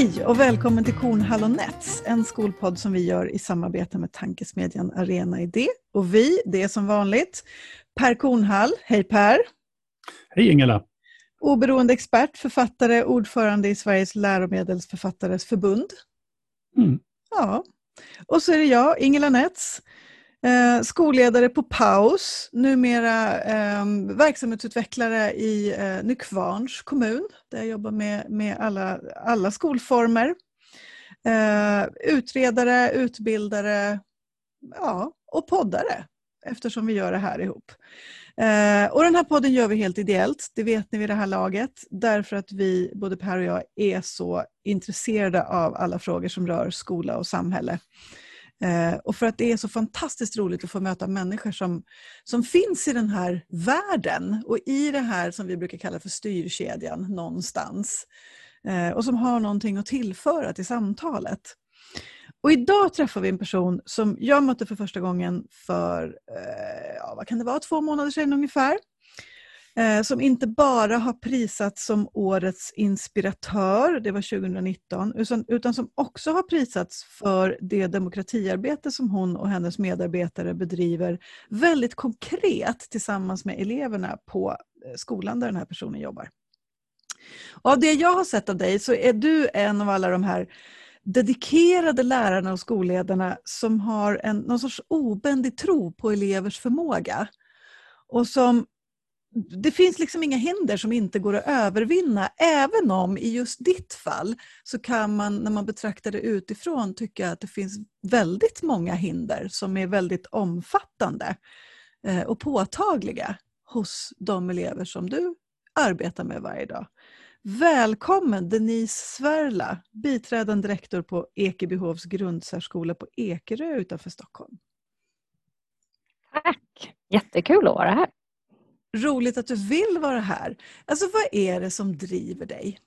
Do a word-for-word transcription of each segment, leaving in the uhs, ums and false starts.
Hej och välkommen till Kornhall och Nets, en skolpodd som vi gör i samarbete med Tankesmedjan Arena I D. Och vi, det är som vanligt Per Kornhall. Hej Per! Hej Ingela! Oberoende expert, författare, ordförande i Sveriges läromedelsförfattares förbund. Mm. Ja, och så är det jag, Ingela Nets, eh, skolledare på Paus, numera eh, verksamhetsutvecklare i eh, Nykvarns kommun, där jag jobbar med, med alla, alla skolformer. Eh, utredare, utbildare, ja, och poddare, eftersom vi gör det här ihop. Eh, och den här podden gör vi helt ideellt, det vet ni vid det här laget, därför att vi, både Per och jag, är så intresserade av alla frågor som rör skola och samhälle. Eh, och för att det är så fantastiskt roligt att få möta människor som, som finns i den här världen och i det här som vi brukar kalla för styrkedjan någonstans. Eh, och som har någonting att tillföra till samtalet. Och idag träffar vi en person som jag mötte för första gången för, eh, ja, vad kan det vara, två månader sedan ungefär. Eh, som inte bara har prisats som årets inspiratör, det var tjugonitton, utan, utan som också har prisats för det demokratiarbete som hon och hennes medarbetare bedriver väldigt konkret tillsammans med eleverna på skolan där den här personen jobbar. Och av det jag har sett av dig så är du en av alla de här dedikerade lärarna och skolledarna som har en, någon sorts obändig tro på elevers förmåga. Och som, det finns liksom inga hinder som inte går att övervinna, även om i just ditt fall så kan man, när man betraktar det utifrån, tycka att det finns väldigt många hinder som är väldigt omfattande och påtagliga hos de elever som du arbetar med varje dag. Välkommen Denise Sverla, biträdande rektor på Ekebehovs grundsärskola på Ekerö utanför Stockholm. Tack, jättekul att vara här. Roligt att du vill vara här. Alltså vad är det som driver dig?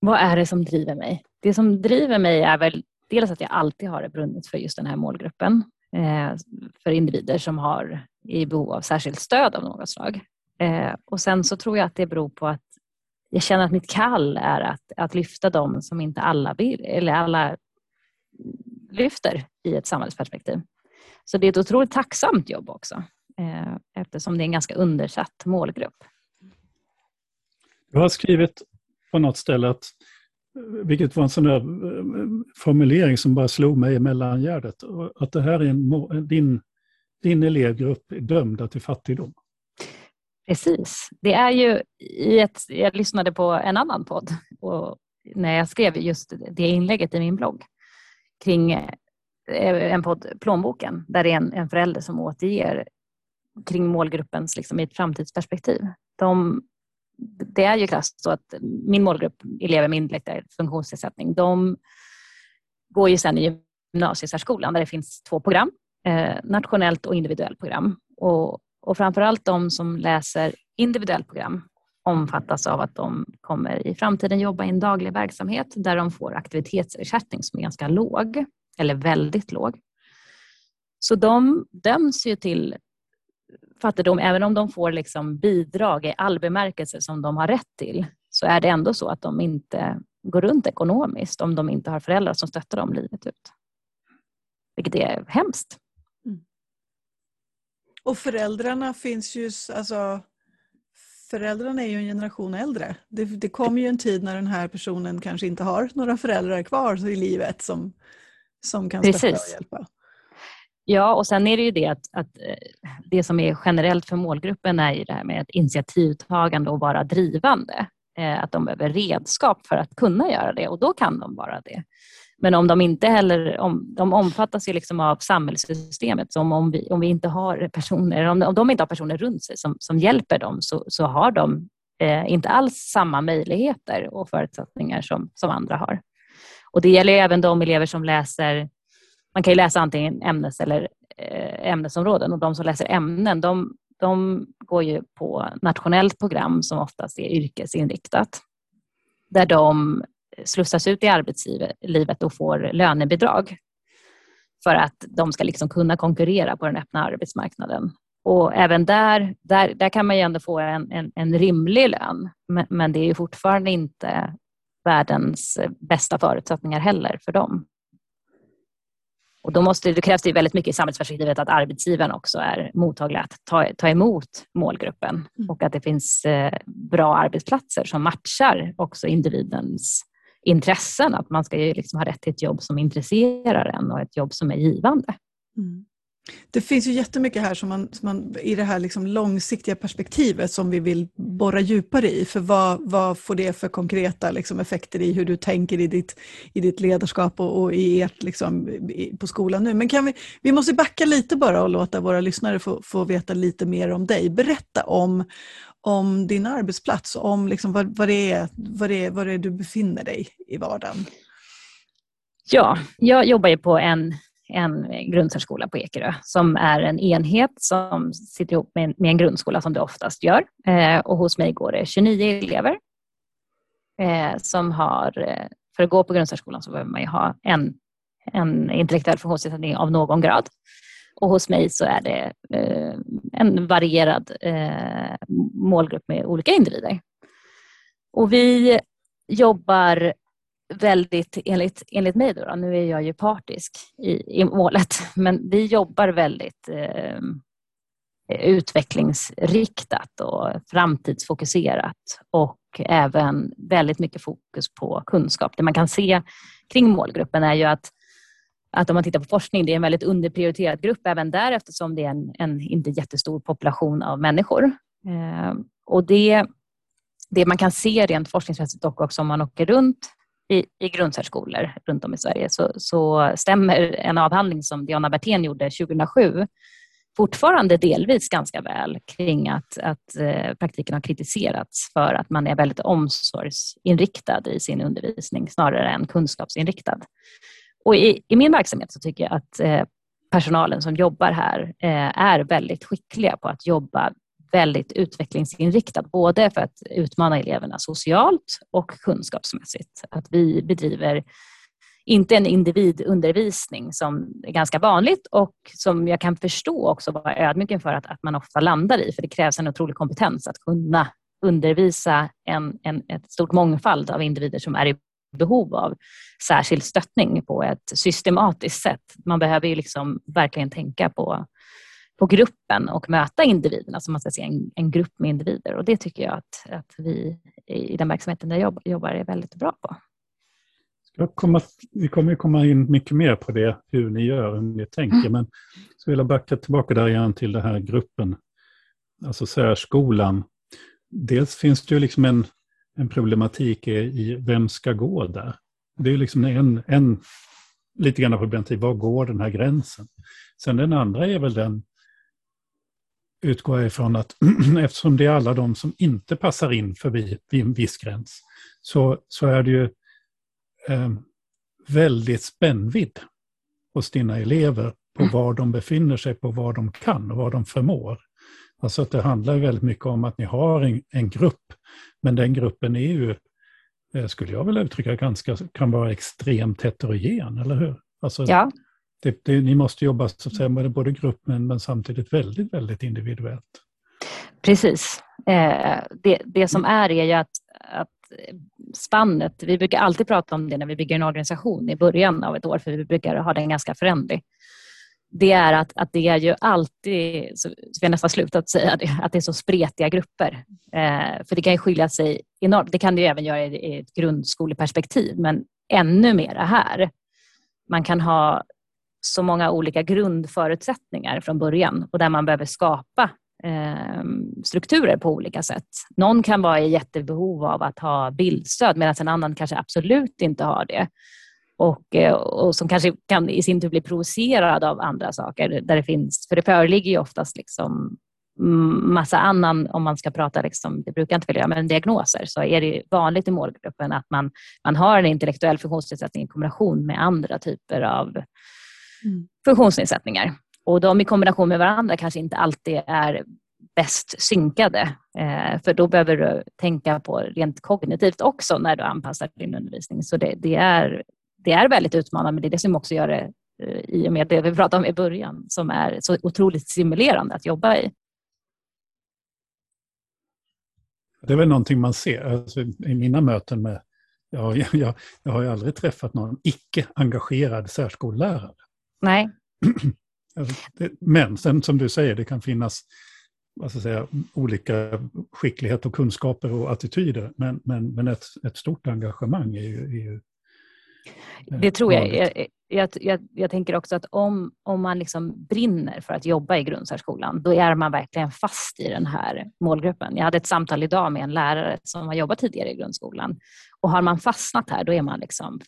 Vad är det som driver mig? Det som driver mig är väl dels att jag alltid har brunnit för just den här målgruppen. För individer som har i behov av särskilt stöd av något slag. Eh, och sen så tror jag att det beror på att jag känner att mitt kall är att, att lyfta dem som inte alla vill, eller alla lyfter i ett samhällsperspektiv. Så det är ett otroligt tacksamt jobb också, eh, eftersom det är en ganska undersatt målgrupp. Jag har skrivit på något ställe att, vilket var en sån där formulering som bara slog mig i mellangärdet, att det här är en, din, din elevgrupp är dömda till fattigdom. Precis. Det är ju i ett, jag lyssnade på en annan podd och när jag skrev just det inlägget i min blogg kring en podd, Plånboken, där det är en, en förälder som återger kring målgruppens liksom, i ett framtidsperspektiv. De, det är ju klass så att min målgrupp, elever med intellektuell funktionsnedsättning, de går ju sedan i gymnasiesärskolan där det finns två program, eh, nationellt och individuellt program. Och Och framförallt de som läser individuellt program omfattas av att de kommer i framtiden jobba i en daglig verksamhet där de får aktivitetsersättning som är ganska låg, eller väldigt låg. Så de döms ju till fattigdom, även om de får liksom bidrag i all bemärkelse som de har rätt till, så är det ändå så att de inte går runt ekonomiskt om de inte har föräldrar som stöttar dem livet ut. Vilket är hemskt. Och föräldrarna finns ju, alltså föräldrarna är ju en generation äldre. Det, det kommer ju en tid när den här personen kanske inte har några föräldrar kvar i livet som, som kan stötta och hjälpa. Ja, och sen är det ju det att, att det som är generellt för målgruppen är ju det här med ett initiativtagande och vara drivande. Att de behöver redskap för att kunna göra det och då kan de vara det. Men om de inte heller, om, de omfattas ju liksom av samhällssystemet, som om vi, om vi inte har personer, om de, om de inte har personer runt sig som, som hjälper dem så, så har de eh, inte alls samma möjligheter och förutsättningar som, som andra har. Och det gäller ju även de elever som läser, man kan ju läsa antingen ämnes eller eh, ämnesområden och de som läser ämnen, de, de går ju på nationellt program som oftast är yrkesinriktat. Där de slussas ut i arbetslivet och får lönebidrag för att de ska liksom kunna konkurrera på den öppna arbetsmarknaden. Och även där, där, där kan man ju ändå få en, en, en rimlig lön, men, men det är ju fortfarande inte världens bästa förutsättningar heller för dem. Och då, måste, då krävs det väldigt mycket i samhällsperspektivet att arbetsgivaren också är mottaglig att ta, ta emot målgruppen. Mm. Och att det finns eh, bra arbetsplatser som matchar också individens intressen. Att man ska ju liksom ha rätt till ett jobb som intresserar en och ett jobb som är givande. Mm. Det finns ju jättemycket här som man, som man i det här liksom långsiktiga perspektivet som vi vill borra djupare i. För vad, vad får det för konkreta liksom effekter i hur du tänker i ditt, i ditt ledarskap och, och i ert liksom, i, på skolan nu. Men kan vi, vi måste backa lite bara och låta våra lyssnare få, få veta lite mer om dig. Berätta om, om din arbetsplats, om liksom vad, vad det är, vad det är, vad det är du befinner dig i vardagen. Ja, jag jobbar ju på en... en grundsärskola på Ekerö som är en enhet som sitter ihop med en, med en grundskola som det oftast gör. Eh, och hos mig går det tjugonio elever eh, som har, för att gå på grundsärskolan så behöver man ju ha en, en intellektuell funktionsnedsättning av någon grad. Och hos mig så är det eh, en varierad eh, målgrupp med olika individer. Och vi jobbar väldigt, enligt, enligt mig då, då, nu är jag ju partisk i, i målet, men vi jobbar väldigt eh, utvecklingsriktat och framtidsfokuserat och även väldigt mycket fokus på kunskap. Det man kan se kring målgruppen är ju att, att om man tittar på forskning, det är en väldigt underprioriterad grupp även där eftersom det är en, en inte jättestor population av människor. Eh, och det, det man kan se rent forskningsmässigt och också om man åker runt I, i grundsärskolor runt om i Sverige så, så stämmer en avhandling som Diana Bertén gjorde tjugohundrasju fortfarande delvis ganska väl kring att, att eh, praktiken har kritiserats för att man är väldigt omsorgsinriktad i sin undervisning snarare än kunskapsinriktad. Och i, i min verksamhet så tycker jag att eh, personalen som jobbar här eh, är väldigt skickliga på att jobba väldigt utvecklingsinriktat, både för att utmana eleverna socialt och kunskapsmässigt. Att vi bedriver inte en individundervisning som är ganska vanligt och som jag kan förstå också vara ödmjuk inför att, att man ofta landar i. För det krävs en otrolig kompetens att kunna undervisa en, en, ett stort mångfald av individer som är i behov av särskild stöttning på ett systematiskt sätt. Man behöver ju liksom verkligen tänka på på gruppen och möta individerna som man ska se en, en grupp med individer. Och det tycker jag att, att vi i den verksamheten där jag jobb, jobbar är väldigt bra på. Jag kommer, vi kommer ju komma in mycket mer på det, hur ni gör och hur ni tänker. Mm. Men jag skulle vilja backa tillbaka där igen till den här gruppen. Alltså särskolan. Dels finns det ju liksom en, en problematik i vem ska gå där. Det är ju liksom en, en lite grann problematik. Var går den här gränsen? Sen den andra är väl den, utgår jag ifrån att eftersom det är alla de som inte passar in förbi en viss gräns så, så är det ju eh, väldigt spännvidd hos dina elever på var de befinner sig, på vad de kan och vad de förmår. Alltså att det handlar väldigt mycket om att ni har en, en grupp, men den gruppen är ju, eh, skulle jag vilja uttrycka, ganska, kan vara extremt heterogen, eller hur? Alltså, ja. Det, det, ni måste jobba så att säga, med både gruppen men samtidigt väldigt, väldigt individuellt. Precis. Eh, det, det som är är ju att, att spannet, vi brukar alltid prata om det när vi bygger en organisation i början av ett år, för vi brukar ha den ganska förändlig. Det är att, att det är ju alltid, så vi har nästan slutat säga det, att det är så spretiga grupper. Eh, för det kan ju skilja sig enormt, det kan det ju även göra i, i ett grundskoleperspektiv, men ännu mer här. Man kan ha så många olika grundförutsättningar från början och där man behöver skapa eh, strukturer på olika sätt. Någon kan vara i jättebehov av att ha bildstöd medan en annan kanske absolut inte har det. Och, eh, och som kanske kan i sin tur bli provocerad av andra saker där det finns. För det föreligger ju oftast liksom massa annan, om man ska prata liksom, det brukar jag inte vilja göra, men diagnoser så är det vanligt i målgruppen att man, man har en intellektuell funktionsnedsättning i kombination med andra typer av Mm. funktionsnedsättningar. Och de i kombination med varandra kanske inte alltid är bäst synkade. Eh, för då behöver du tänka på rent kognitivt också när du anpassar din undervisning. Så det, det, är, det är väldigt utmanande, men det är det som också gör det eh, i och med det vi pratade om i början som är så otroligt stimulerande att jobba i. Det är väl någonting man ser alltså, i mina möten med Jag, jag, jag har ju aldrig träffat någon icke-engagerad särskollärare. Nej. Men sen som du säger, det kan finnas vad ska jag säga, olika skicklighet och kunskaper och attityder. Men, men, men ett, ett stort engagemang är ju... Är ju eh, det tror jag. Jag, jag, jag. jag tänker också att om, om man liksom brinner för att jobba i grundsärskolan, då är man verkligen fast i den här målgruppen. Jag hade ett samtal idag med en lärare som har jobbat tidigare i grundskolan. Och har man fastnat här, då är man, liksom,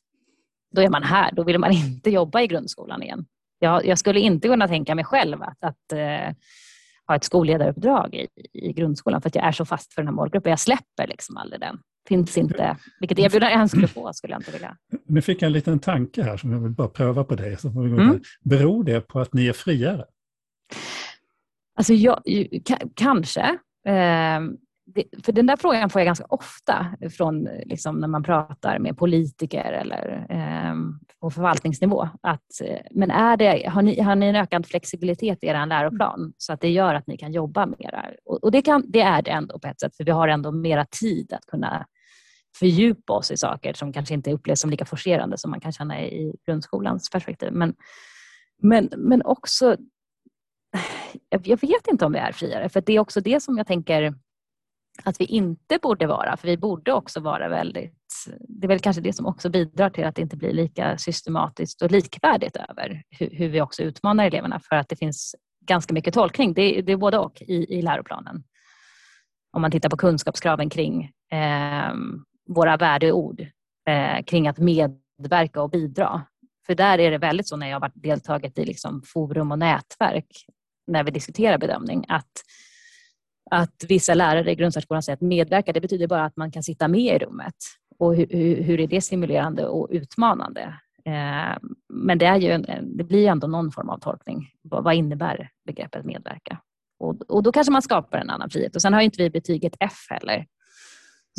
då är man här. Då vill man inte jobba i grundskolan igen. Jag, jag skulle inte kunna tänka mig själv att, att eh, ha ett skolledaruppdrag i, i grundskolan för att jag är så fast för den här målgruppen. Jag släpper liksom aldrig den. Finns inte, vilket erbjudande jag skulle få skulle jag inte vilja. Nu fick jag en liten tanke här som jag vill bara pröva på dig. Så mm. Beror det på att ni är friare? Alltså jag, k- kanske. Eh, det, för den där frågan får jag ganska ofta från liksom, när man pratar med politiker eller eh, på förvaltningsnivå. Att, men är det, har, ni, har ni en ökad flexibilitet i er läroplan så att det gör att ni kan jobba mer? Och, och det, kan, det är det ändå på ett sätt, för vi har ändå mera tid att kunna fördjupa oss i saker som kanske inte upplevs som lika forcerande som man kan känna i grundskolans perspektiv. Men, men, men också, jag vet inte om vi är friare, för det är också det som jag tänker... att vi inte borde vara, för vi borde också vara väldigt, det är väl kanske det som också bidrar till att det inte blir lika systematiskt och likvärdigt över hur, hur vi också utmanar eleverna, för att det finns ganska mycket tolkning, det, det är både och i, i läroplanen. Om man tittar på kunskapskraven kring eh, våra värdeord, eh, kring att medverka och bidra. För där är det väldigt så när jag har varit deltagit i liksom forum och nätverk när vi diskuterar bedömning, att Att vissa lärare i grundsärskolan säger att medverka, det betyder bara att man kan sitta med i rummet. Och hur, hur, hur är det stimulerande och utmanande? Eh, men det, är ju en, det blir ju ändå någon form av tolkning. Vad, vad innebär begreppet medverka? Och, och då kanske man skapar en annan frihet. Och sen har ju inte vi betyget F heller.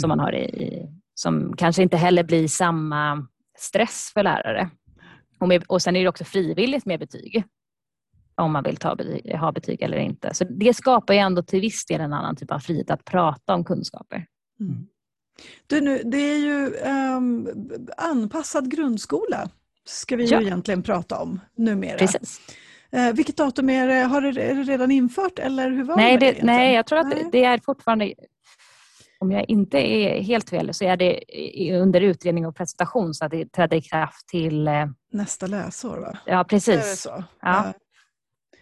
Som, man har i, som kanske inte heller blir samma stress för lärare. Och, med, och sen är det också frivilligt med betyg. Om man vill ta betyg, ha betyg eller inte. Så det skapar ju ändå till viss del en annan typ av frihet att prata om kunskaper. Mm. Du, nu, det är ju um, anpassad grundskola ska vi ja. ju egentligen prata om numera. Precis. Uh, vilket datum är det? Har det, är det redan infört eller hur var nej, det, det egentligen? Nej, jag tror att nej. det är fortfarande... Om jag inte är helt fel så är det under utredning och presentation så att det trädde i kraft till... Uh, Nästa läsår va? Ja, precis. Är det så? Ja. Uh.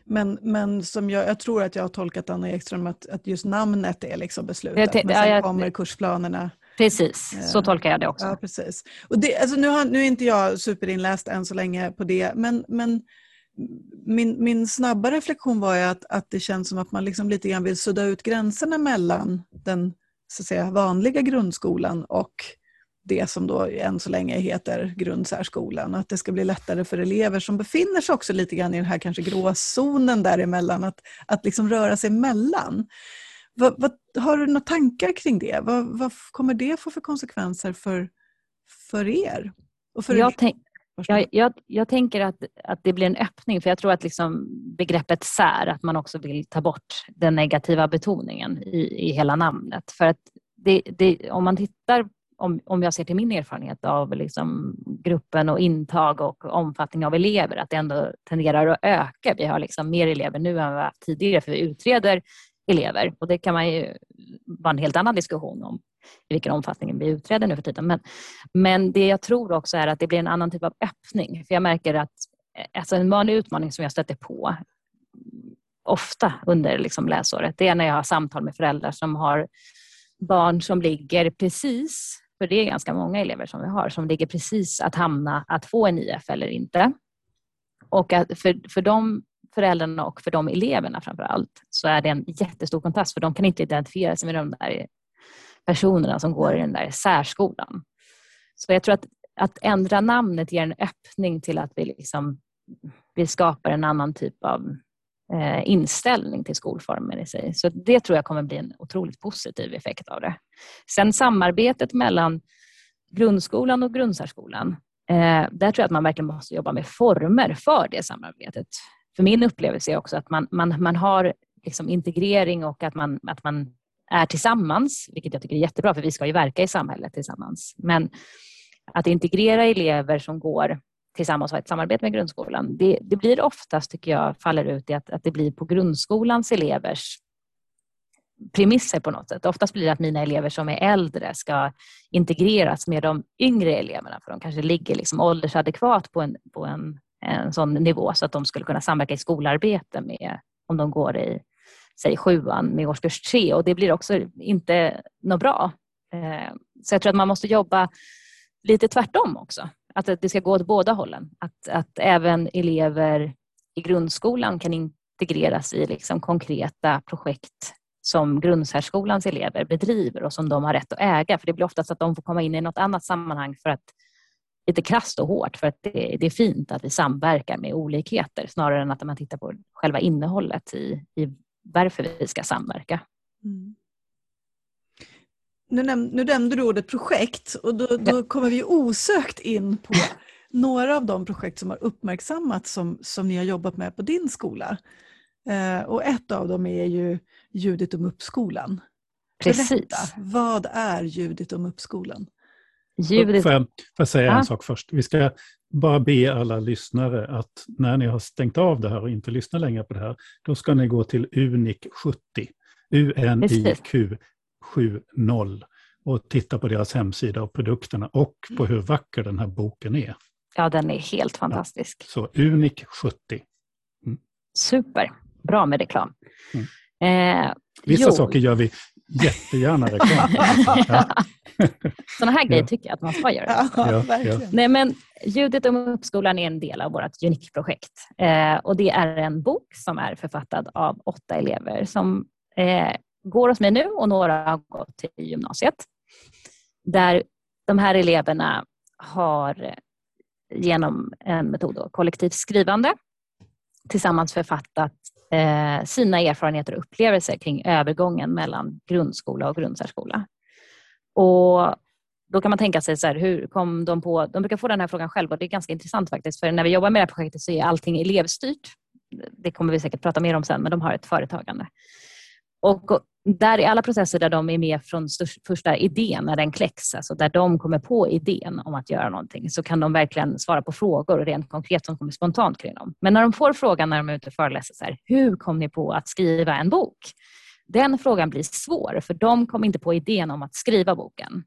Men, men som jag, jag tror att jag har tolkat Anna Ekström att, att just namnet är liksom beslutat. T- men sen ja, jag, kommer kursplanerna. Precis, eh, så tolkar jag det också. Ja, precis. Och det, alltså nu, har, nu är inte jag superinläst än så länge på det. Men, men min, min snabba reflektion var ju att, att det känns som att man liksom lite grann vill sudda ut gränserna mellan den så att säga, vanliga grundskolan och det som då än så länge heter grundsärskolan. Att det ska bli lättare för elever som befinner sig också lite grann i den här kanske gråzonen däremellan. Att, att liksom röra sig mellan. Vad, vad, har du några tankar kring det? Vad, vad kommer det få för konsekvenser för, för er? Och för jag, er? Tänk, jag, jag, jag tänker att, att det blir en öppning. För jag tror att liksom begreppet sär, att man också vill ta bort den negativa betoningen i, i hela namnet. För att det, det, om man tittar Om, om jag ser till min erfarenhet av liksom gruppen och intag och omfattning av elever, att det ändå tenderar att öka. Vi har liksom mer elever nu än vad tidigare, för vi utreder elever. Och det kan man ju vara en helt annan diskussion om i vilken omfattning vi utreder nu för tiden. Men, men det jag tror också är att det blir en annan typ av öppning. För jag märker att alltså en vanlig utmaning som jag stöter på ofta under liksom läsåret, det är när jag har samtal med föräldrar som har barn som ligger precis, för det är ganska många elever som vi har, som ligger precis att hamna, att få en I F eller inte. Och att för, för de föräldrarna och för de eleverna framförallt så är det en jättestor kontrast, för de kan inte identifiera sig med de där personerna som går i den där särskolan. Så jag tror att, att ändra namnet ger en öppning till att vi, liksom, vi skapar en annan typ av inställning till skolformen i sig. Så det tror jag kommer bli en otroligt positiv effekt av det. Sen samarbetet mellan grundskolan och grundsärskolan. Där tror jag att man verkligen måste jobba med former för det samarbetet. För min upplevelse är också att man, man, man har liksom integrering och att man, att man är tillsammans. Vilket jag tycker är jättebra, för vi ska ju verka i samhället tillsammans. Men att integrera elever som går tillsammans och ett samarbete med grundskolan. Det, det blir oftast, tycker jag, faller ut i att, att det blir på grundskolans elevers premisser på något sätt. Oftast blir det att mina elever som är äldre ska integreras med de yngre eleverna, för de kanske ligger liksom åldersadekvat på en, på en, en sån nivå så att de skulle kunna samverka i skolarbete med, om de går i säg sjuan med årskurs tre, och det blir också inte något bra. Så jag tror att man måste jobba lite tvärtom också. Att det ska gå åt båda hållen. Att, att även elever i grundskolan kan integreras i liksom konkreta projekt som grundsärskolans elever bedriver och som de har rätt att äga. För det blir oftast att de får komma in i något annat sammanhang för att lite krasst och hårt, för att det, det är fint att vi samverkar med olikheter snarare än att man tittar på själva innehållet i, i varför vi ska samverka. Mm. Nu, näm- nu nämnde du ordet projekt, och då, då kommer vi osökt in på några av de projekt som har uppmärksammats som, som ni har jobbat med på din skola. Eh, och ett av dem är ju Judit om uppskolan. Precis. Berätta, vad är Judit om uppskolan? Judit... Får jag, får jag säga ah. en sak först? Vi ska bara be alla lyssnare att när ni har stängt av det här och inte lyssnar längre på det här, då ska ni gå till UniK sjuttio. U N I Q sju punkt noll och titta på deras hemsida och produkterna och på hur vacker den här boken är. Ja, den är helt fantastisk. Ja, så UniK sjuttio. Mm. Super, bra med reklam. Mm. Eh, Vissa jo. saker gör vi jättegärna reklam. Ja. Sådana här grejer tycker jag att man ska göra. Ja, ja, ja. Nej, men Judit om uppskolan är en del av vårt UniK-projekt. Eh, och det är en bok som är författad av åtta elever som eh, går oss med nu, och några har gått till gymnasiet. Där de här eleverna har genom en metod då, kollektivt skrivande tillsammans författat eh, sina erfarenheter och upplevelser kring övergången mellan grundskola och grundsärskola. Och då kan man tänka sig så här, hur kom de på, de brukar få den här frågan själva, och det är ganska intressant faktiskt, för när vi jobbar med det här projektet så är allting elevstyrt. Det kommer vi säkert prata mer om sen, men de har ett företagande. Och där är alla processer där de är med från störst, första idén när den kläcks, alltså där de kommer på idén om att göra någonting, så kan de verkligen svara på frågor och rent konkret som kommer spontant kring dem. Men när de får frågan när de är ute och föreläser så här, hur kom ni på att skriva en bok? Den frågan blir svår, för de kom inte på idén om att skriva boken.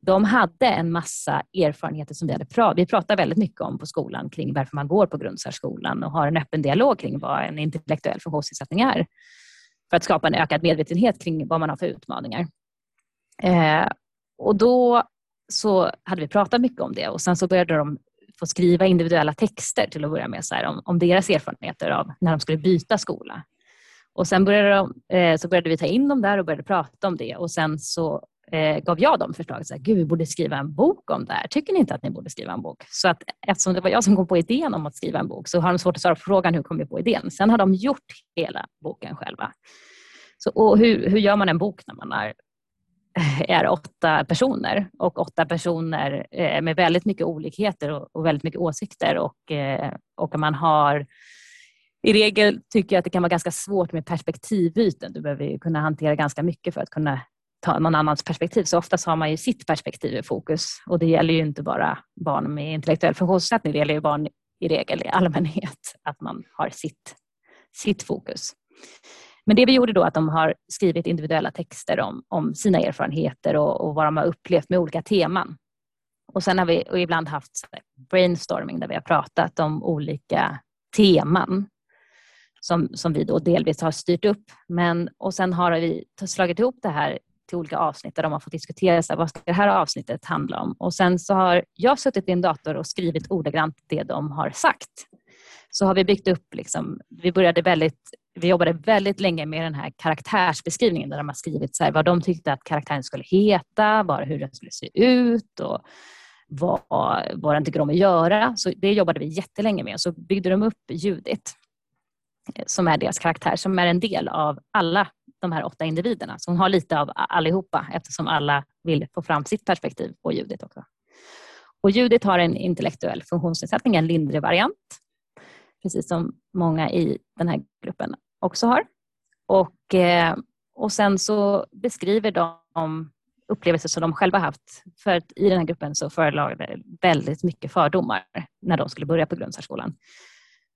De hade en massa erfarenheter som vi hade pratat. Vi pratar väldigt mycket om på skolan kring varför man går på grundsärskolan och har en öppen dialog kring vad en intellektuell funktionsnedsättning är, för att skapa en ökad medvetenhet kring vad man har för utmaningar. Eh, och då så hade vi pratat mycket om det. Och sen så började de få skriva individuella texter till att börja med så här, om, om deras erfarenheter av när de skulle byta skola. Och sen började, de, eh, så började vi ta in dem där och började prata om det. Och sen så eh, gav jag dem förslag. Så här, Gud, vi borde skriva en bok om det här. Tycker ni inte att ni borde skriva en bok? Så att eftersom det var jag som kom på idén om att skriva en bok, så har de svårt att svara på frågan hur kom vi på idén. Sen har de gjort hela boken själva. Så, och hur, hur gör man en bok när man är, är åtta personer? Och åtta personer eh, med väldigt mycket olikheter och, och väldigt mycket åsikter. Och, eh, och man har... I regel tycker jag att det kan vara ganska svårt med perspektivbyten. Du behöver ju kunna hantera ganska mycket för att kunna ta någon annans perspektiv. Så oftast har man ju sitt perspektiv i fokus. Och det gäller ju inte bara barn med intellektuell funktionsnedsättning. Det gäller ju barn i regel i allmänhet. Att man har sitt, sitt fokus. Men det vi gjorde då, att de har skrivit individuella texter om, om sina erfarenheter och, och vad de har upplevt med olika teman. Och sen har vi och ibland haft brainstorming där vi har pratat om olika teman. Som, som vi då delvis har styrt upp. Men, och sen har vi slagit ihop det här till olika avsnitt där de har fått diskutera så här, vad ska det här avsnittet handla om. Och sen så har jag suttit i en dator och skrivit ordagrant det de har sagt. Så har vi byggt upp, liksom, vi, började väldigt, vi jobbade väldigt länge med den här karaktärsbeskrivningen där de har skrivit så här, vad de tyckte att karaktären skulle heta, vad, hur den skulle se ut och vad, vad den tycker om att göra. Så det jobbade vi jättelänge med, och så byggde de upp Judit, som är deras karaktär, som är en del av alla de här åtta individerna. Så hon har lite av allihopa, eftersom alla vill få fram sitt perspektiv på Judit också. Och Judit har en intellektuell funktionsnedsättning, en lindrig variant, precis som många i den här gruppen också har. Och, och sen så beskriver de upplevelser som de själva haft. För att i den här gruppen så förelåg väldigt mycket fördomar när de skulle börja på grundsärskolan.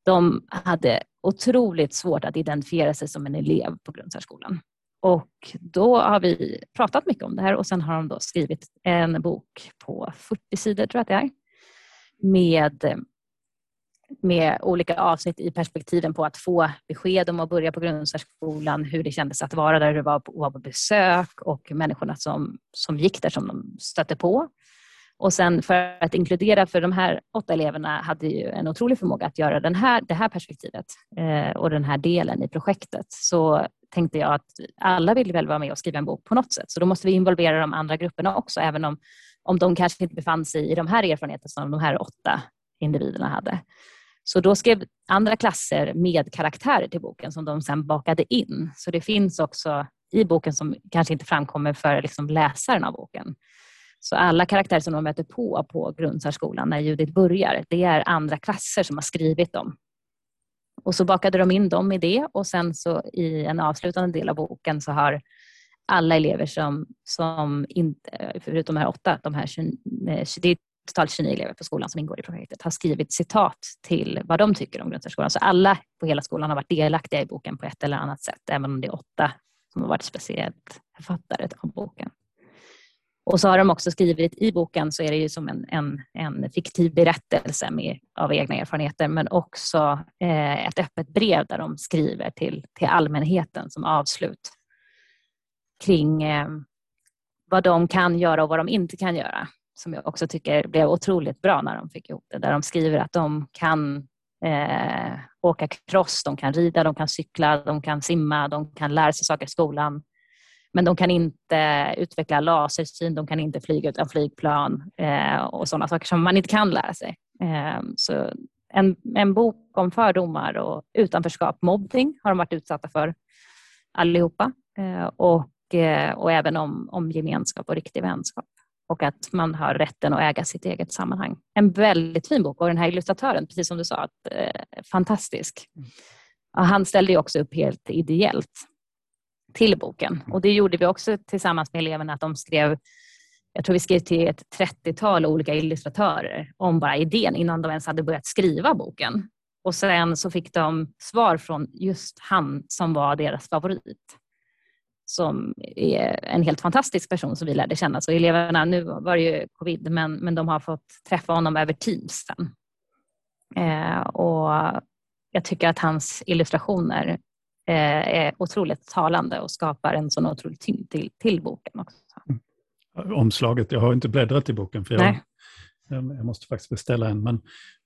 De hade otroligt svårt att identifiera sig som en elev på grundsärskolan. Och då har vi pratat mycket om det här och sen har de då skrivit en bok på fyrtio sidor tror jag att det är. Med, med olika avsnitt i perspektiven på att få besked om att börja på grundsärskolan. Hur det kändes att vara där, du var på, var på besök och människorna som, som gick där som de stötte på. Och sen för att inkludera, för de här åtta eleverna hade ju en otrolig förmåga att göra den här, det här perspektivet eh, och den här delen i projektet. Så tänkte jag att alla vill väl vara med och skriva en bok på något sätt. Så då måste vi involvera de andra grupperna också, även om, om de kanske inte befann sig i de här erfarenheterna som de här åtta individerna hade. Så då skrev andra klasser med karaktärer till boken som de sen bakade in. Så det finns också i boken som kanske inte framkommer för liksom läsaren av boken. Så alla karaktärer som de möter på på grundsärskolan när Judith börjar, det är andra klasser som har skrivit dem. Och så bakade de in dem i det och sen så i en avslutande del av boken så har alla elever som, som inte, förutom de här åtta, de här tjugo, det är totalt tjugonio elever på skolan som ingår i projektet, har skrivit citat till vad de tycker om grundsärskolan. Så alla på hela skolan har varit delaktiga i boken på ett eller annat sätt, även om det är åtta som har varit speciellt författare av boken. Och så har de också skrivit i boken, så är det ju som en, en, en fiktiv berättelse med, av egna erfarenheter, men också eh, ett öppet brev där de skriver till, till allmänheten som avslut kring eh, vad de kan göra och vad de inte kan göra. Som jag också tycker blev otroligt bra när de fick ihop det. Där de skriver att de kan eh, åka cross, de kan rida, de kan cykla, de kan simma, de kan lära sig saker i skolan. Men de kan inte utveckla lasersyn, de kan inte flyga utan flygplan eh, och sådana saker som man inte kan lära sig. Eh, så en, en bok om fördomar och utanförskap, mobbning har de varit utsatta för allihopa. Eh, och, eh, och även om, om gemenskap och riktig vänskap. Och att man har rätten att äga sitt eget sammanhang. En väldigt fin bok, och den här illustratören, precis som du sa, att, eh, fantastisk. Och han ställde ju också upp helt ideellt till boken. Och det gjorde vi också tillsammans med eleverna, att de skrev, jag tror vi skrev till ett trettiotal olika illustratörer om bara idén innan de ens hade börjat skriva boken. Och sen så fick de svar från just han som var deras favorit. Som är en helt fantastisk person som vi lärde känna. Så eleverna, nu var det ju covid, men, men de har fått träffa honom över Teams sen. Eh, och jag tycker att hans illustrationer är otroligt talande och skapar en sån otrolig tyngd till, till boken också. Omslaget, jag har inte bläddrat i boken för jag, jag måste faktiskt beställa en, men,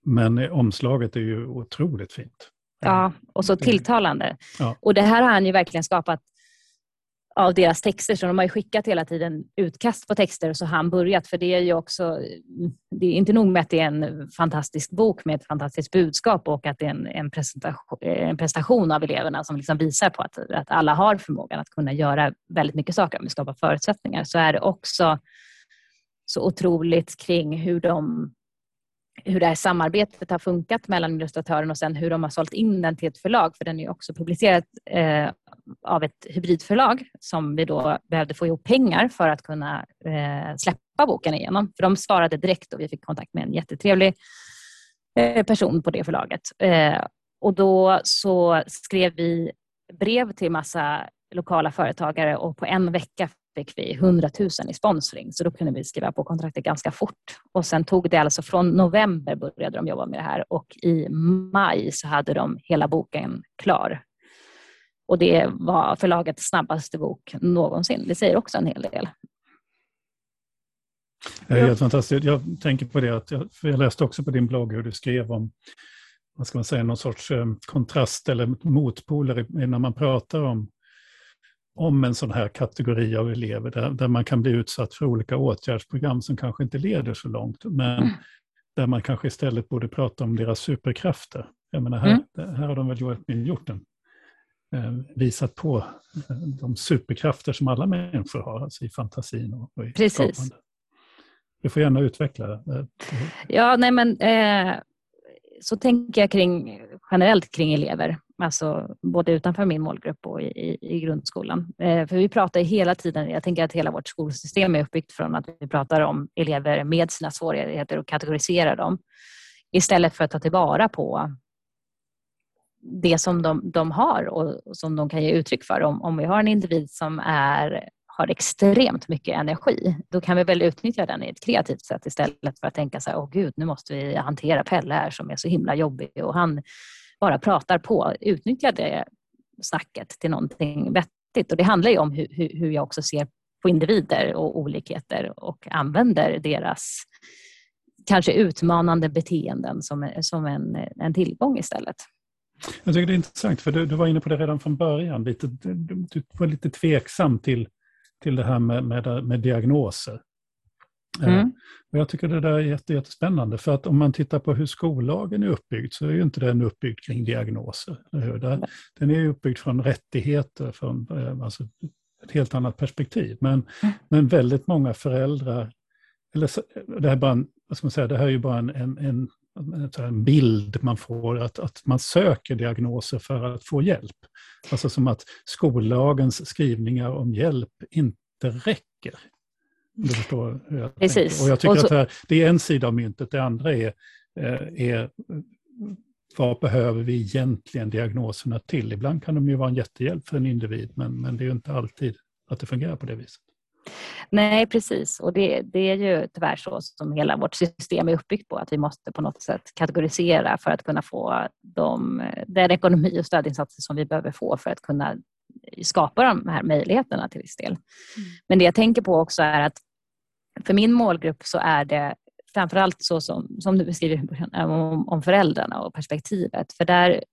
men omslaget är ju otroligt fint. Ja, och så tilltalande. Ja. Och det här har han ju verkligen skapat av deras texter, så de har ju skickat hela tiden utkast på texter och så har han börjat, för det är ju också, det är inte nog med att det är en fantastisk bok med ett fantastiskt budskap och att det är en, en, presentation, en presentation av eleverna som liksom visar på att, att alla har förmågan att kunna göra väldigt mycket saker om vi skapar förutsättningar, så är det också så otroligt kring hur de hur det här samarbetet har funkat mellan illustratören och sen hur de har sålt in den till ett förlag, för den är ju också publicerad eh, av ett hybridförlag som vi då behövde få ihop pengar för att kunna eh, släppa boken igenom. För de svarade direkt och vi fick kontakt med en jättetrevlig eh, person på det förlaget. Eh, och då så skrev vi brev till massa lokala företagare och på en vecka fick vi hundratusen i sponsring, så då kunde vi skriva på kontraktet ganska fort. Och sen tog det alltså från november började de jobba med det här och i maj så hade de hela boken klar. Och det var förlagets snabbaste bok någonsin. Det säger också en hel del. Det är helt fantastiskt. Jag tänker på det, att jag, för jag läste också på din blogg hur du skrev om, vad ska man säga, någon sorts kontrast eller motpoler när man pratar om om en sån här kategori av elever där, där man kan bli utsatt för olika åtgärdsprogram som kanske inte leder så långt, men mm. där man kanske istället borde prata om deras superkrafter. Jag menar, här, mm. här har de väl gjort, gjort den, eh, visat på de superkrafter som alla människor har, alltså i fantasin och, och i Precis. skapande. Du får gärna utveckla det. Ja, nej men eh, så tänker jag kring, generellt kring elever. Alltså både utanför min målgrupp och i, i grundskolan. Eh, för vi pratar hela tiden, jag tänker att hela vårt skolsystem är uppbyggt från att vi pratar om elever med sina svårigheter och kategoriserar dem. Istället för att ta tillvara på det som de, de har och, och som de kan ge uttryck för. Om, om vi har en individ som är, har extremt mycket energi, då kan vi väl utnyttja den i ett kreativt sätt istället för att tänka så här, åh gud, nu måste vi hantera Pelle här som är så himla jobbig och han bara pratar på, utnyttja det snacket till någonting vettigt. Och det handlar ju om hur, hur jag också ser på individer och olikheter och använder deras kanske utmanande beteenden som, som en, en tillgång istället. Jag tycker det är intressant, för du, du var inne på det redan från början. Lite, du, du var lite tveksam till, till det här med, med, med diagnoser. Mm. Och jag tycker det där är jätte, jättespännande, för att om man tittar på hur skollagen är uppbyggd så är ju inte den uppbyggd kring diagnoser. Där, den är uppbyggd från rättigheter, från alltså ett helt annat perspektiv. Men, mm. men väldigt många föräldrar, eller det här, bara en, vad ska man säga, det här är ju bara en, en, en, en bild man får, att, att man söker diagnoser för att få hjälp. Alltså som att skollagens skrivningar om hjälp inte räcker. Förstår, jag Precis. Och jag tycker och så, att det, här, det är en sida av myntet, det andra är, är vad behöver vi egentligen diagnoserna till? Ibland kan de ju vara en jättehjälp för en individ, men, men det är ju inte alltid att det fungerar på det viset. Nej, precis. Och det, det är ju tyvärr så som hela vårt system är uppbyggt på, att vi måste på något sätt kategorisera för att kunna få de, den ekonomi och stödinsatser som vi behöver få för att kunna skapa de här möjligheterna till viss del. Mm. Men det jag tänker på också är att för min målgrupp så är det framförallt så som, som du beskriver om, om föräldrarna och perspektivet. För där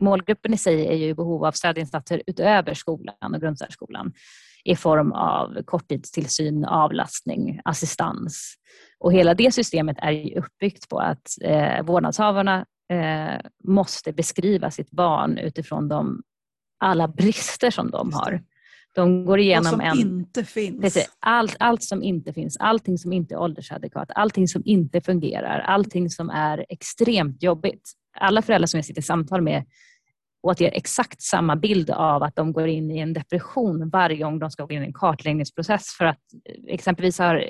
målgruppen i sig är ju i behov av stödinsatser utöver skolan och grundsärskolan i form av korttidstillsyn, avlastning, assistans. Och hela det systemet är ju uppbyggt på att eh, vårdnadshavarna eh, måste beskriva sitt barn utifrån de alla brister som de har. De går igenom som en... inte finns. Precis, allt, allt som inte finns. Allting som inte är åldersadekvat. Allting som inte fungerar. Allting som är extremt jobbigt. Alla föräldrar som jag sitter i samtal med återger exakt samma bild av att de går in i en depression varje gång de ska gå in i en kartläggningsprocess. För att exempelvis har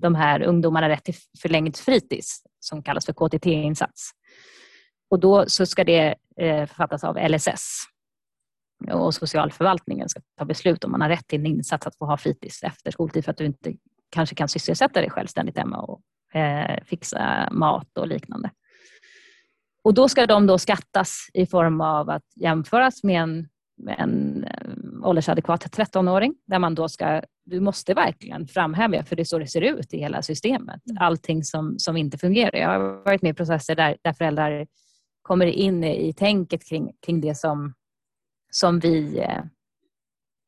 de här ungdomarna rätt till förlängt fritids som kallas för K T T-insats. Och då så ska det författas av L S S. Och socialförvaltningen ska ta beslut om man har rätt till en insats att få ha fritids efter skoltid för att du inte kanske kan sysselsätta dig självständigt hemma och eh, fixa mat och liknande. Och då ska de då skattas i form av att jämföras med en, med en eh, åldersadekvat tretton-åring där man då ska, du måste verkligen framhäva, för det är så det ser ut i hela systemet. Allting som, som inte fungerar. Jag har varit med i processer där, där föräldrar kommer in i tänket kring, kring det som Som vi,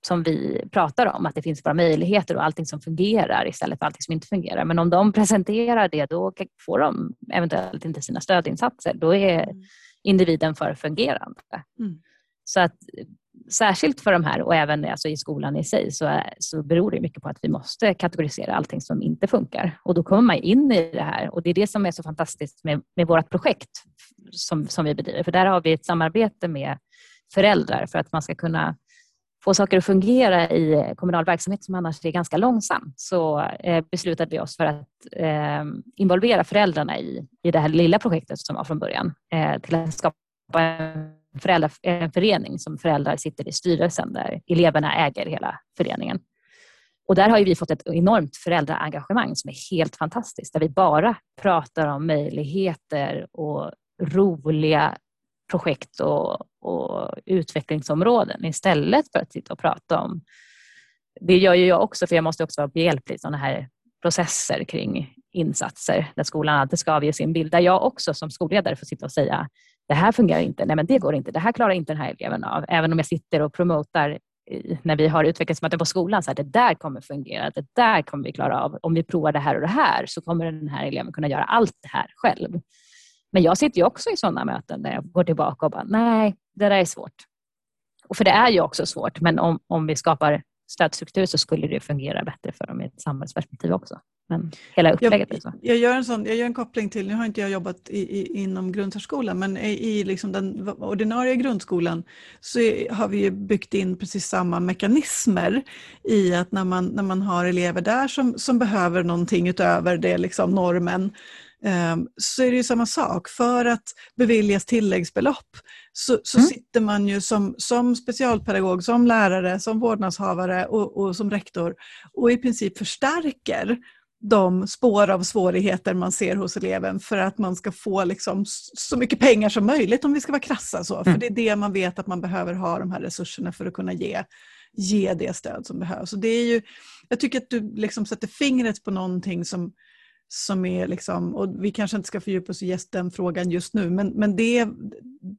som vi pratar om, att det finns bara möjligheter och allting som fungerar istället för allting som inte fungerar. Men om de presenterar det, då får de eventuellt inte sina stödinsatser. Då är individen för fungerande. Mm. Så att särskilt för de här, och även alltså i skolan i sig, så, är, så beror det mycket på att vi måste kategorisera allting som inte funkar. Och då kommer man in i det här. Och det är det som är så fantastiskt med, med vårt projekt som, som vi bedriver. För där har vi ett samarbete med föräldrar för att man ska kunna få saker att fungera i kommunal verksamhet som annars är ganska långsam. Så eh, beslutade vi oss för att eh, involvera föräldrarna i, i det här lilla projektet som var från början. Eh, till att skapa en, föräldra, en förening som föräldrar sitter i styrelsen där eleverna äger hela föreningen. Och där har ju vi fått ett enormt föräldraengagemang som är helt fantastiskt. Där vi bara pratar om möjligheter och roliga projekt och, och utvecklingsområden istället för att sitta och prata om. Det gör ju jag också, för jag måste också vara behjälplig i sådana här processer kring insatser där skolan alltid ska avge sin bild. Där jag också som skolledare får sitta och säga, det här fungerar inte, nej men det går inte, det här klarar inte den här eleven av. Även om jag sitter och promotar i, när vi har utvecklingsmöten på skolan, så här, det där kommer fungera, det där kommer vi klara av. Om vi provar det här och det här så kommer den här eleven kunna göra allt det här själv. Men jag sitter ju också i sådana möten där jag går tillbaka och bara, nej, det där är svårt. Och för det är ju också svårt, men om, om vi skapar stödstruktur så skulle det fungera bättre för dem i ett samhällsperspektiv också. Men hela upplägget jag, är så. Jag gör en sån, jag gör en koppling till, nu har inte jag jobbat i, i, inom grundsärskolan, men i, i liksom den ordinarie grundskolan så är, har vi ju byggt in precis samma mekanismer i att när man, när man har elever där som, som behöver någonting utöver det liksom normen, så är det ju samma sak. För att beviljas tilläggsbelopp så, så mm. sitter man ju som, som specialpedagog, som lärare, som vårdnadshavare och, och som rektor och i princip förstärker de spår av svårigheter man ser hos eleven för att man ska få liksom så mycket pengar som möjligt, om vi ska vara krassa så. Mm. För det är det man vet att man behöver ha de här resurserna för att kunna ge, ge det stöd som behövs. Så det är ju, jag tycker att du liksom sätter fingret på någonting som som är liksom, och vi kanske inte ska fördjupa oss i den frågan just nu, men, men det,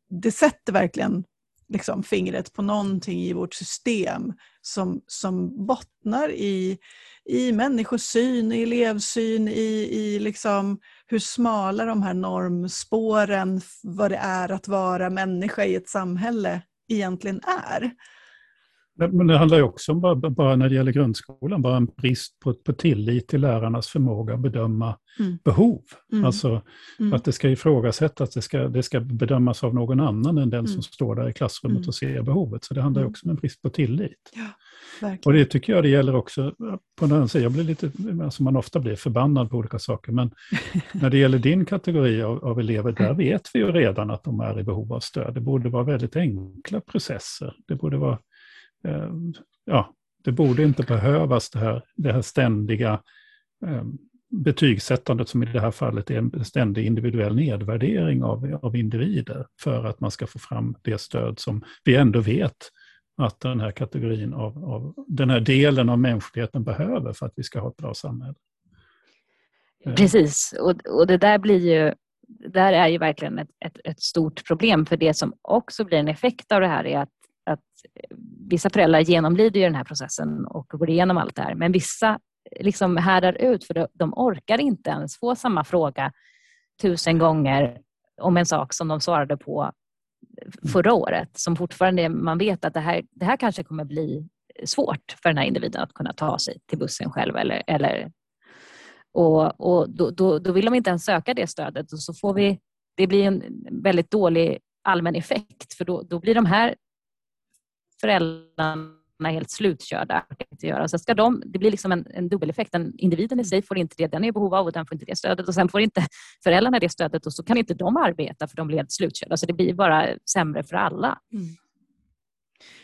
det sätter verkligen liksom fingret på någonting i vårt system som, som bottnar i, i människosyn, i elevsyn, i, i liksom hur smala de här normspåren, vad det är att vara människa i ett samhälle egentligen är. Men det handlar ju också om, bara, bara när det gäller grundskolan, bara en brist på, på tillit till lärarnas förmåga att bedöma mm. behov. Mm. Alltså mm. att det ska ifrågasättas, att det ska, det ska bedömas av någon annan än den mm. som står där i klassrummet mm. och ser behovet. Så det handlar ju mm. också om en brist på tillit. Ja, verkligen. Och det tycker jag det gäller också, på den sidan, jag blir lite, alltså man ofta blir förbannad på olika saker, men när det gäller din kategori av, av elever, där vet vi ju redan att de är i behov av stöd. Det borde vara väldigt enkla processer. Det borde vara Ja, det borde inte behövas det här, det här ständiga eh, betygsättandet som i det här fallet är en ständig individuell nedvärdering av, av individer för att man ska få fram det stöd som vi ändå vet att den här kategorin av, av den här delen av mänskligheten behöver för att vi ska ha ett bra samhälle. Eh. Precis, och, och det där blir ju där är ju verkligen ett, ett, ett stort problem, för det som också blir en effekt av det här är att att vissa föräldrar genomlider ju den här processen och går igenom allt det här. Men vissa liksom härdar ut för de orkar inte ens få samma fråga tusen gånger om en sak som de svarade på förra året. Som fortfarande man vet att det här, det här kanske kommer bli svårt för den här individen att kunna ta sig till bussen själv. Eller, eller, och och då, då, då vill de inte ens söka det stödet. Och så får vi, det blir en väldigt dålig allmän effekt, för då, då blir de här föräldrarna är helt slutkörda. Så ska de, det blir liksom en, en dubbeleffekt. Den individen i sig får inte det den är i behov av, och den får inte det stödet, och sen får inte föräldrarna det stödet, och så kan inte de arbeta för de blir helt slutkörda. Så det blir bara sämre för alla. Mm.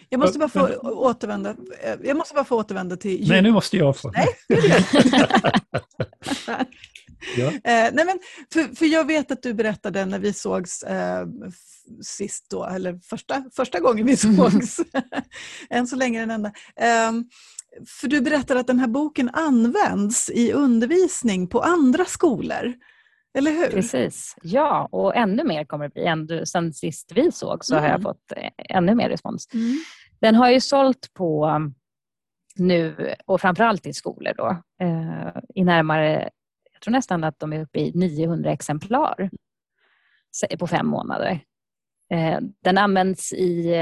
Jag måste bara få återvända. Jag måste bara få återvända till... Nej, nu måste jag få. Nej, det är det. Ja. Eh, nej men, för, för jag vet att du berättade när vi sågs eh, sist då, eller första, första gången vi sågs, än så länge den enda. Eh, för du berättade att den här boken används i undervisning på andra skolor, eller hur? Precis, ja, och ännu mer kommer det bli. Ändå, sen sist vi såg så mm. har jag fått ännu mer respons. Mm. Den har ju sålt på nu, och framförallt i skolor då, eh, i närmare... Jag tror nästan att de är uppe i niohundra exemplar på fem månader. Den används i,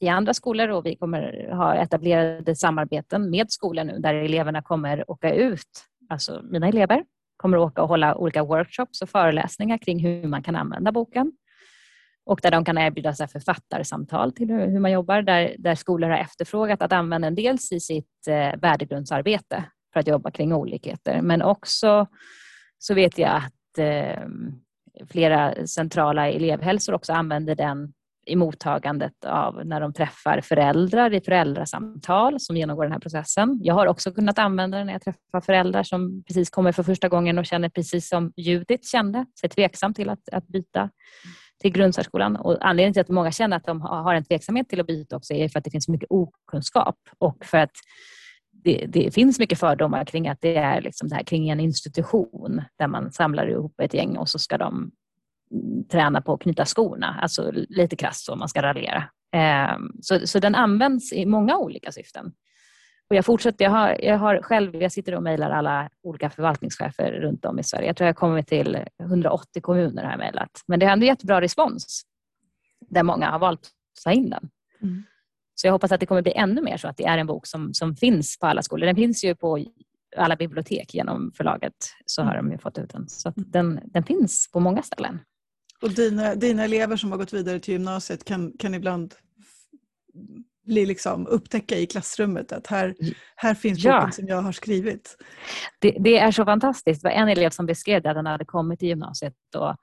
i andra skolor, och vi kommer ha etablerade samarbeten med skolor nu där eleverna kommer åka ut. Alltså mina elever kommer åka och hålla olika workshops och föreläsningar kring hur man kan använda boken. Och där de kan erbjuda sig författarsamtal till hur man jobbar. Där, där skolor har efterfrågat att använda en dels i sitt värdegrundsarbete, för att jobba kring olikheter. Men också så vet jag att eh, flera centrala elevhälsor också använder den i mottagandet av när de träffar föräldrar i föräldrasamtal som genomgår den här processen. Jag har också kunnat använda den när jag träffar föräldrar som precis kommer för första gången och känner precis som Judith kände, sig tveksam till att, att byta till grundsärskolan. Och anledningen till att många känner att de har en tveksamhet till att byta också är för att det finns mycket okunskap, och för att Det, det finns mycket fördomar kring att det är liksom det här kring en institution där man samlar ihop ett gäng och så ska de träna på att knyta skorna. Alltså lite krasst om man ska raljera. Eh, så, så den används i många olika syften. Och jag fortsätter, jag har, jag har själv, jag sitter och mejlar alla olika förvaltningschefer runt om i Sverige. Jag tror jag kommer till hundraåttio kommuner har jag mejlat. Men det har ändå jättebra respons där många har valt att ta in den. Mm. Så jag hoppas att det kommer bli ännu mer så att det är en bok som, som finns på alla skolor. Den finns ju på alla bibliotek genom förlaget så har de ju fått ut den. Så att den, den finns på många ställen. Och dina, dina elever som har gått vidare till gymnasiet kan, kan ibland bli liksom upptäcka i klassrummet att här, här finns boken ja. som jag har skrivit. Det, det är så fantastiskt. Det var en elev som beskrev det att han hade kommit till gymnasiet och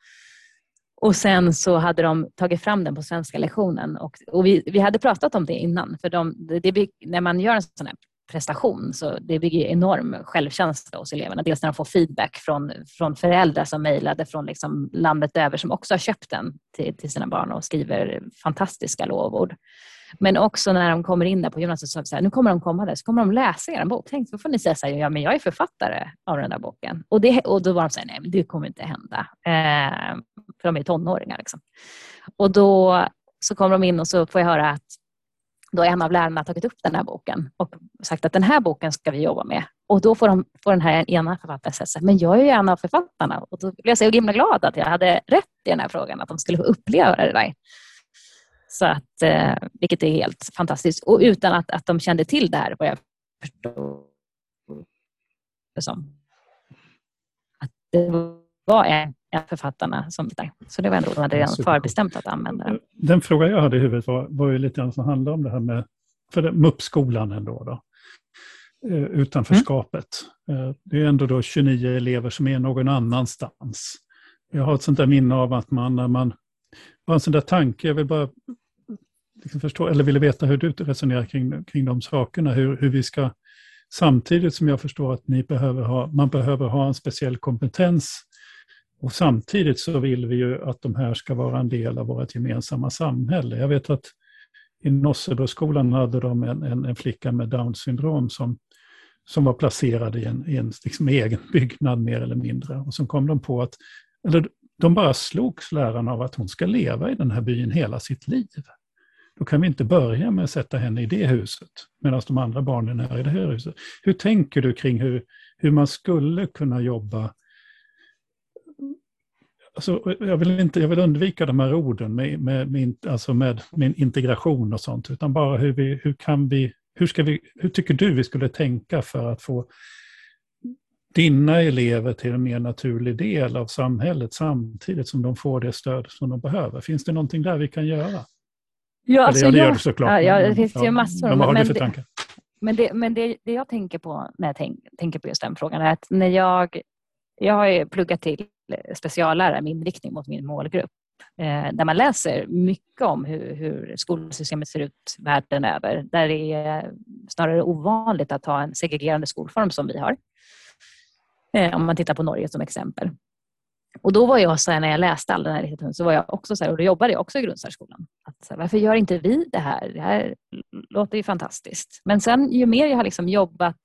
Och sen så hade de tagit fram den på svenska lektionen. Och, och vi, vi hade pratat om det innan. För de, det bygg, när man gör en sån här prestation så det bygger enorm självkänsla hos eleverna. Dels när de får feedback från, från föräldrar som mejlade från liksom landet över som också har köpt den till, till sina barn och skriver fantastiska lovord. Men också när de kommer in där på gymnasiet så, så här, nu kommer de komma där så kommer de läsa er en bok. Tänk, så får ni säga så här, ja men jag är författare av den där boken. Och, det, och då var de så här, nej men det kommer inte hända. Eh, för de är tonåringar liksom. Och då så kommer de in och så får jag höra att då en av lärarna tagit upp den här boken och sagt att den här boken ska vi jobba med. Och då får, de, får den här ena författaren säga så här, men jag är ju en av författarna. Och då blev jag så himla glad att jag hade rätt i den här frågan, att de skulle få uppleva det där. Så att, eh, vilket är helt fantastiskt. Och utan att, att de kände till det här, vad jag förstod det som. Att det var en av författarna som där. Så det var ändå de hade redan förbestämt att använda den. Den fråga jag hade i huvudet var, var ju lite grann som handlade om det här med, för M U P-skolan ändå då. Eh, utanförskapet. Mm. Eh, det är ändå då tjugonio elever som är någon annanstans. Jag har ett sånt där minne av att man, när man var en sån där tanke, jag vill bara liksom förstå, eller ville veta hur du resonerar kring, kring de sakerna, hur, hur vi ska, samtidigt som jag förstår att ni behöver ha, man behöver ha en speciell kompetens och samtidigt så vill vi ju att de här ska vara en del av vårt gemensamma samhälle. Jag vet att i Nossebroskolan hade de en, en, en flicka med Downs syndrom som, som var placerad i en, i en liksom egen byggnad mer eller mindre, och så kom de på att, eller de bara slogs lärarna av att hon ska leva i den här byn hela sitt liv. Då kan vi inte börja med att sätta henne i det huset medan de andra barnen är i det här huset. Hur tänker du kring hur, hur man skulle kunna jobba? Alltså, jag, vill inte, jag vill undvika de här orden med, med, med, alltså med, med integration och sånt, utan bara hur, vi, hur kan vi, hur ska vi, hur tycker du vi skulle tänka för att få dina elever till en mer naturlig del av samhället samtidigt som de får det stöd som de behöver? Finns det någonting där vi kan göra? Ja, alltså, det gör jag, det såklart. Ja, ja, det finns ju massor. Ja, vad har men, du för tankar? Men, det, men det, det jag tänker på när jag tänk, tänker på just den frågan är att när jag, jag har ju pluggat till speciallärare med inriktning mot min målgrupp. Eh, där man läser mycket om hur, hur skolsystemet ser ut världen över. Där det är snarare ovanligt att ha en segregerande skolform som vi har. Om man tittar på Norge som exempel. Och då var jag så här, när jag läste all den här litteratur så var jag också så här, och då jobbade jag också i grundsärskolan. Att så här, varför gör inte vi det här? Det här låter ju fantastiskt. Men sen ju mer jag har liksom jobbat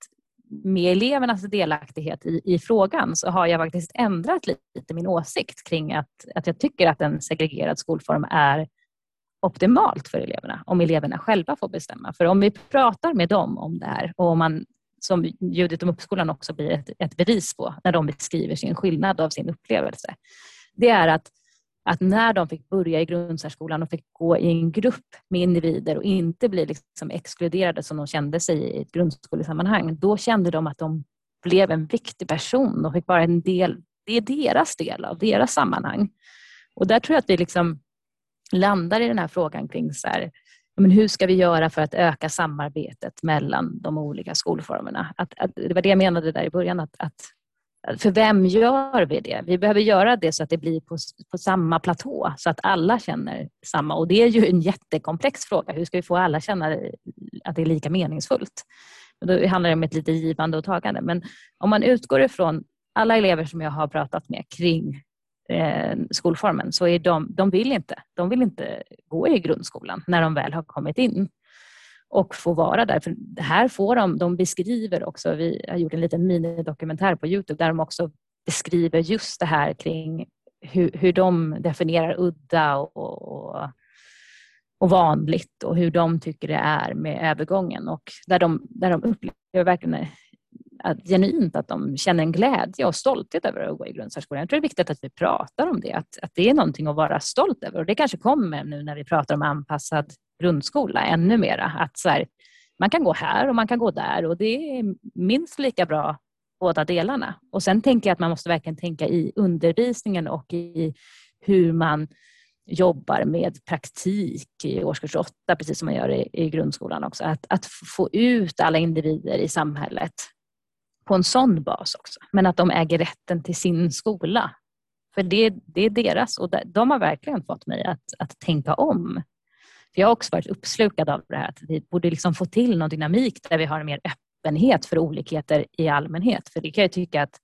med elevernas delaktighet i, i frågan så har jag faktiskt ändrat lite min åsikt kring att, att jag tycker att en segregerad skolform är optimalt för eleverna. Om eleverna själva får bestämma. För om vi pratar med dem om det här och om man som ljudet om uppskolan också blir ett, ett bevis på när de beskriver sin skillnad av sin upplevelse. Det är att, att när de fick börja i grundsärskolan och fick gå i en grupp med individer och inte bli liksom exkluderade som de kände sig i ett grundskolesammanhang, då kände de att de blev en viktig person och fick vara en del, det är deras del av deras sammanhang. Och där tror jag att vi liksom landar i den här frågan kring så här, men hur ska vi göra för att öka samarbetet mellan de olika skolformerna? Att, att, det var det jag menade där i början. Att, att, för vem gör vi det? Vi behöver göra det så att det blir på, på samma platå. Så att alla känner samma. Och det är ju en jättekomplex fråga. Hur ska vi få alla känna att det är lika meningsfullt? Då handlar det om ett lite givande och tagande. Men om man utgår ifrån alla elever som jag har pratat med kring skolformen så är de, de vill inte de vill inte gå i grundskolan när de väl har kommit in och får vara där, för här får de de beskriver också, vi har gjort en liten minidokumentär på YouTube där de också beskriver just det här kring hur, hur de definierar udda och, och, och vanligt och hur de tycker det är med övergången och där de, där de upplever verkligen att genuint att de känner en glädje och stolthet över att gå i grundsärskolan. Jag tror det är viktigt att vi pratar om det. Att, att det är någonting att vara stolt över. Och det kanske kommer nu när vi pratar om anpassad grundskola ännu mera. Att så här, man kan gå här och man kan gå där. Och det är minst lika bra båda delarna. Och sen tänker jag att man måste verkligen tänka i undervisningen och i hur man jobbar med praktik i årskurs åtta, precis som man gör i, i grundskolan också. Att, att få ut alla individer i samhället på en sån bas också. Men att de äger rätten till sin skola. För det, det är deras, och de har verkligen fått mig att, att tänka om. För jag har också varit uppslukad av det här. Att vi borde liksom få till någon dynamik där vi har en mer öppenhet för olikheter i allmänhet. För det kan jag tycka att,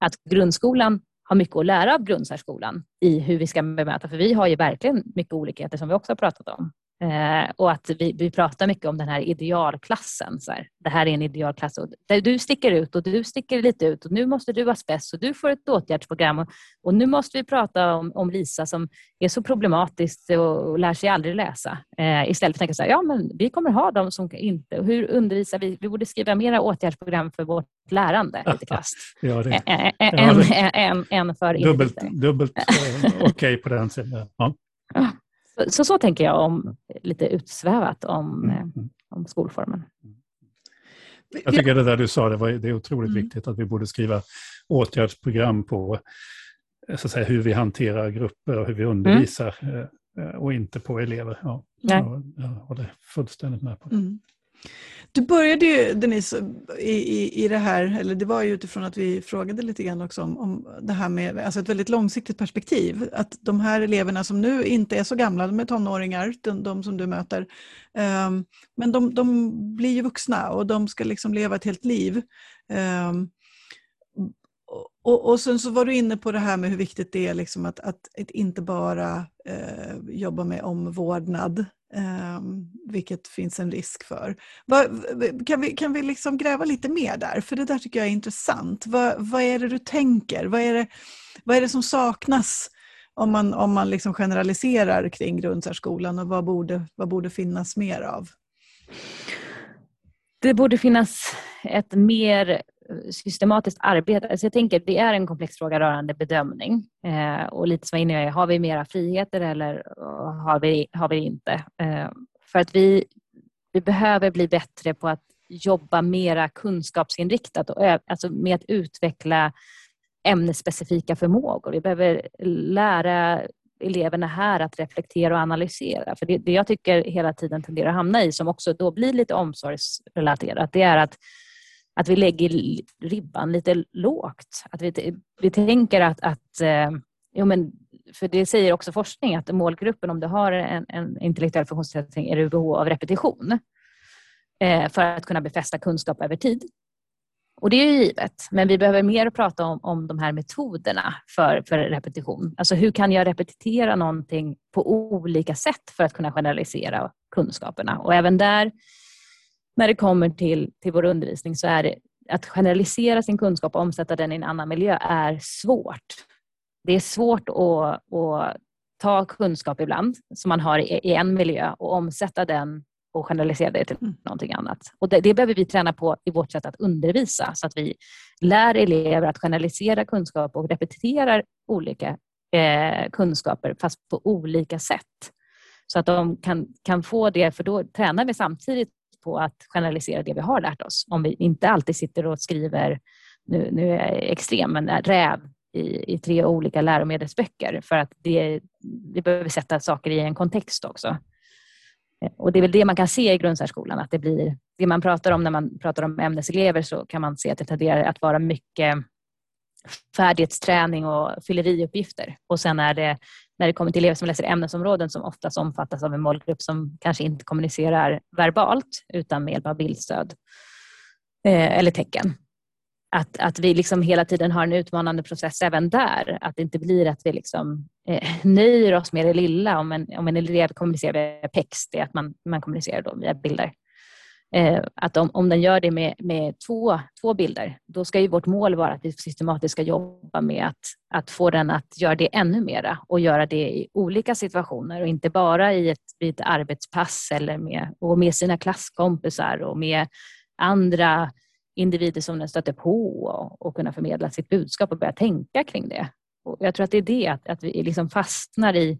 att grundskolan har mycket att lära av grundsärskolan i hur vi ska bemöta. För vi har ju verkligen mycket olikheter som vi också har pratat om. Eh, och att vi, vi pratar mycket om den här idealklassen. Så här. Det här är en idealklass. Och där du sticker ut och du sticker lite ut. Och nu måste du vara spets och du får ett åtgärdsprogram. Och, och nu måste vi prata om, om Lisa som är så problematisk och, och lär sig aldrig läsa. Eh, istället för att tänka så här, ja men vi kommer ha dem som inte. Och hur undervisar vi? Vi borde skriva mera åtgärdsprogram för vårt lärande. Lite krasst. Ja, det. Ä- ä- en, ja, det. En, en för dubbelt, dubbelt okej okay på den sidan. Ja. Så så tänker jag om lite utsvävat om, om skolformen. Jag tycker det där du sa, det, var, det är otroligt mm. viktigt att vi borde skriva åtgärdsprogram på så att säga, hur vi hanterar grupper och hur vi undervisar mm. och inte på elever. Ja, jag, jag håller fullständigt med på det. Mm. Du började ju, Denise, i, i, i det här, eller det var ju utifrån att vi frågade lite grann också om, om det här med alltså ett väldigt långsiktigt perspektiv. Att de här eleverna som nu inte är så gamla, de är tonåringar, de, de som du möter, um, men de, de blir ju vuxna och de ska liksom leva ett helt liv. Um, Och, och sen så var du inne på det här med hur viktigt det är liksom att, att, att inte bara eh, jobba med omvårdnad, eh, vilket finns en risk för. Va, kan vi, kan vi liksom gräva lite mer där? För det där tycker jag är intressant. Va, vad är det du tänker? Vad är det, vad är det som saknas om man, om man liksom generaliserar kring grundsärskolan, och vad borde, vad borde finnas mer av? Det borde finnas ett mer systematiskt arbete. Alltså jag tänker, det är en komplex fråga rörande bedömning. Eh, och lite som jag inne är, har vi mera friheter eller har vi, har vi inte? Eh, för att vi, vi behöver bli bättre på att jobba mera kunskapsinriktat och ö- alltså med att utveckla ämnesspecifika förmågor. Vi behöver lära eleverna här att reflektera och analysera. För det, det jag tycker hela tiden tenderar att hamna i, som också då blir lite omsorgsrelaterat, det är att Att vi lägger ribban lite lågt. Att vi, vi tänker att... att eh, jo men, för det säger också forskning att målgruppen, om du har en, en intellektuell funktionsnedsättning, är du i behov av repetition. Eh, för att kunna befästa kunskap över tid. Och det är ju givet. Men vi behöver mer prata om, om de här metoderna för, för repetition. Alltså hur kan jag repetitera någonting på olika sätt för att kunna generalisera kunskaperna. Och även där... När det kommer till, till vår undervisning så är det att generalisera sin kunskap och omsätta den i en annan miljö är svårt. Det är svårt att, att ta kunskap ibland som man har i, i en miljö och omsätta den och generalisera det till någonting annat. Och det, det behöver vi träna på i vårt sätt att undervisa, så att vi lär elever att generalisera kunskap och repetiterar olika eh, kunskaper fast på olika sätt. Så att de kan, kan få det, för då tränar vi samtidigt på att generalisera det vi har lärt oss. Om vi inte alltid sitter och skriver, nu, nu är jag extrem, men räv i, i tre olika läromedelsböcker. För att det, det behöver sätta saker i en kontext också. Och det är väl det man kan se i grundsärskolan. Att det blir, det man pratar om när man pratar om ämneselever, så kan man se att det tenderar att vara mycket färdighetsträning och fylleriuppgifter. Och sen är det, när det kommer till elever som läser ämnesområden som oftast omfattas av en målgrupp som kanske inte kommunicerar verbalt utan med hjälp av bildstöd eh, eller tecken. Att, att vi liksom hela tiden har en utmanande process även där. Att det inte blir att vi liksom, eh, nöjer oss med det lilla. Om en, om en elev kommunicerar via P E X, det är att man, man kommunicerar då via bilder. Eh, att om, om den gör det med, med två, två bilder, då ska ju vårt mål vara att vi systematiskt ska jobba med att, att få den att göra det ännu mera och göra det i olika situationer och inte bara i ett, ett arbetspass eller med, och med sina klasskompisar och med andra individer som den stöter på, och, och kunna förmedla sitt budskap och börja tänka kring det. Och jag tror att det är det, att, att vi liksom fastnar i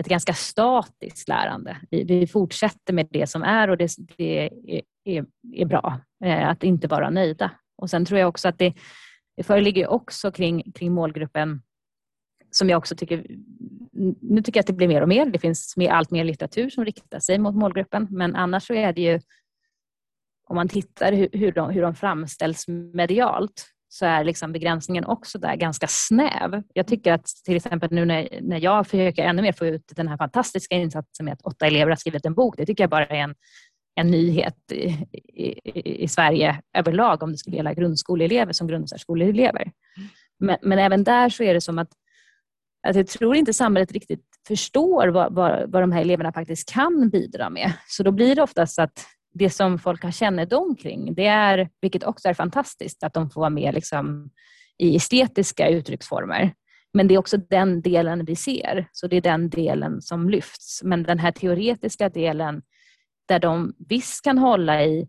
ett ganska statiskt lärande. Vi, vi fortsätter med det som är, och det, det är, är, är bra. Eh, att inte vara nöjda Och sen tror jag också att det, det föreligger också kring, kring målgruppen som jag också tycker, nu tycker jag att det blir mer och mer. Det finns mer, allt mer litteratur som riktar sig mot målgruppen. Men annars så är det ju, om man tittar hur, hur, de, hur de framställs medialt, så är liksom begränsningen också där ganska snäv. Jag tycker att till exempel nu när, när jag försöker ännu mer få ut den här fantastiska insatsen med att åtta elever har skrivit en bok, det tycker jag bara är en, en nyhet i, i, i Sverige överlag om det skulle gälla grundskoleelever som grundsärskoleelever. Men, men även där så är det som att, att jag tror inte samhället riktigt förstår vad, vad, vad de här eleverna faktiskt kan bidra med. Så då blir det oftast att det som folk har kännedom kring, det är, vilket också är fantastiskt, att de får vara med liksom i estetiska uttrycksformer. Men det är också den delen vi ser, så det är den delen som lyfts. Men den här teoretiska delen där de visst kan hålla i,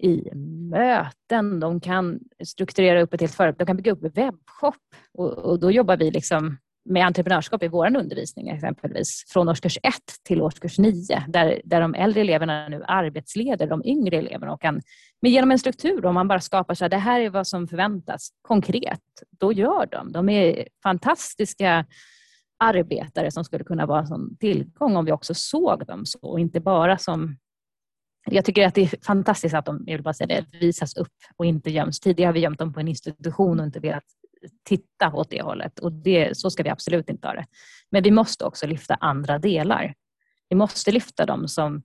i möten, de kan strukturera upp ett helt företag, de kan bygga upp en webbshop. Och, och då jobbar vi liksom med entreprenörskap i vår undervisning exempelvis. Från årskurs ett till årskurs nio. Där, där de äldre eleverna nu arbetsleder de yngre eleverna. Och kan, men genom en struktur, om man bara skapar så här, det här är vad som förväntas konkret. Då gör de. De är fantastiska arbetare som skulle kunna vara en sån tillgång om vi också såg dem så. Och inte bara som... Jag tycker att det är fantastiskt att de, jag vill bara säga det, visas upp och inte göms. Tidigare har vi gömt dem på en institution och inte velat titta åt det hållet, och det, så ska vi absolut inte ha det. Men vi måste också lyfta andra delar. Vi måste lyfta dem som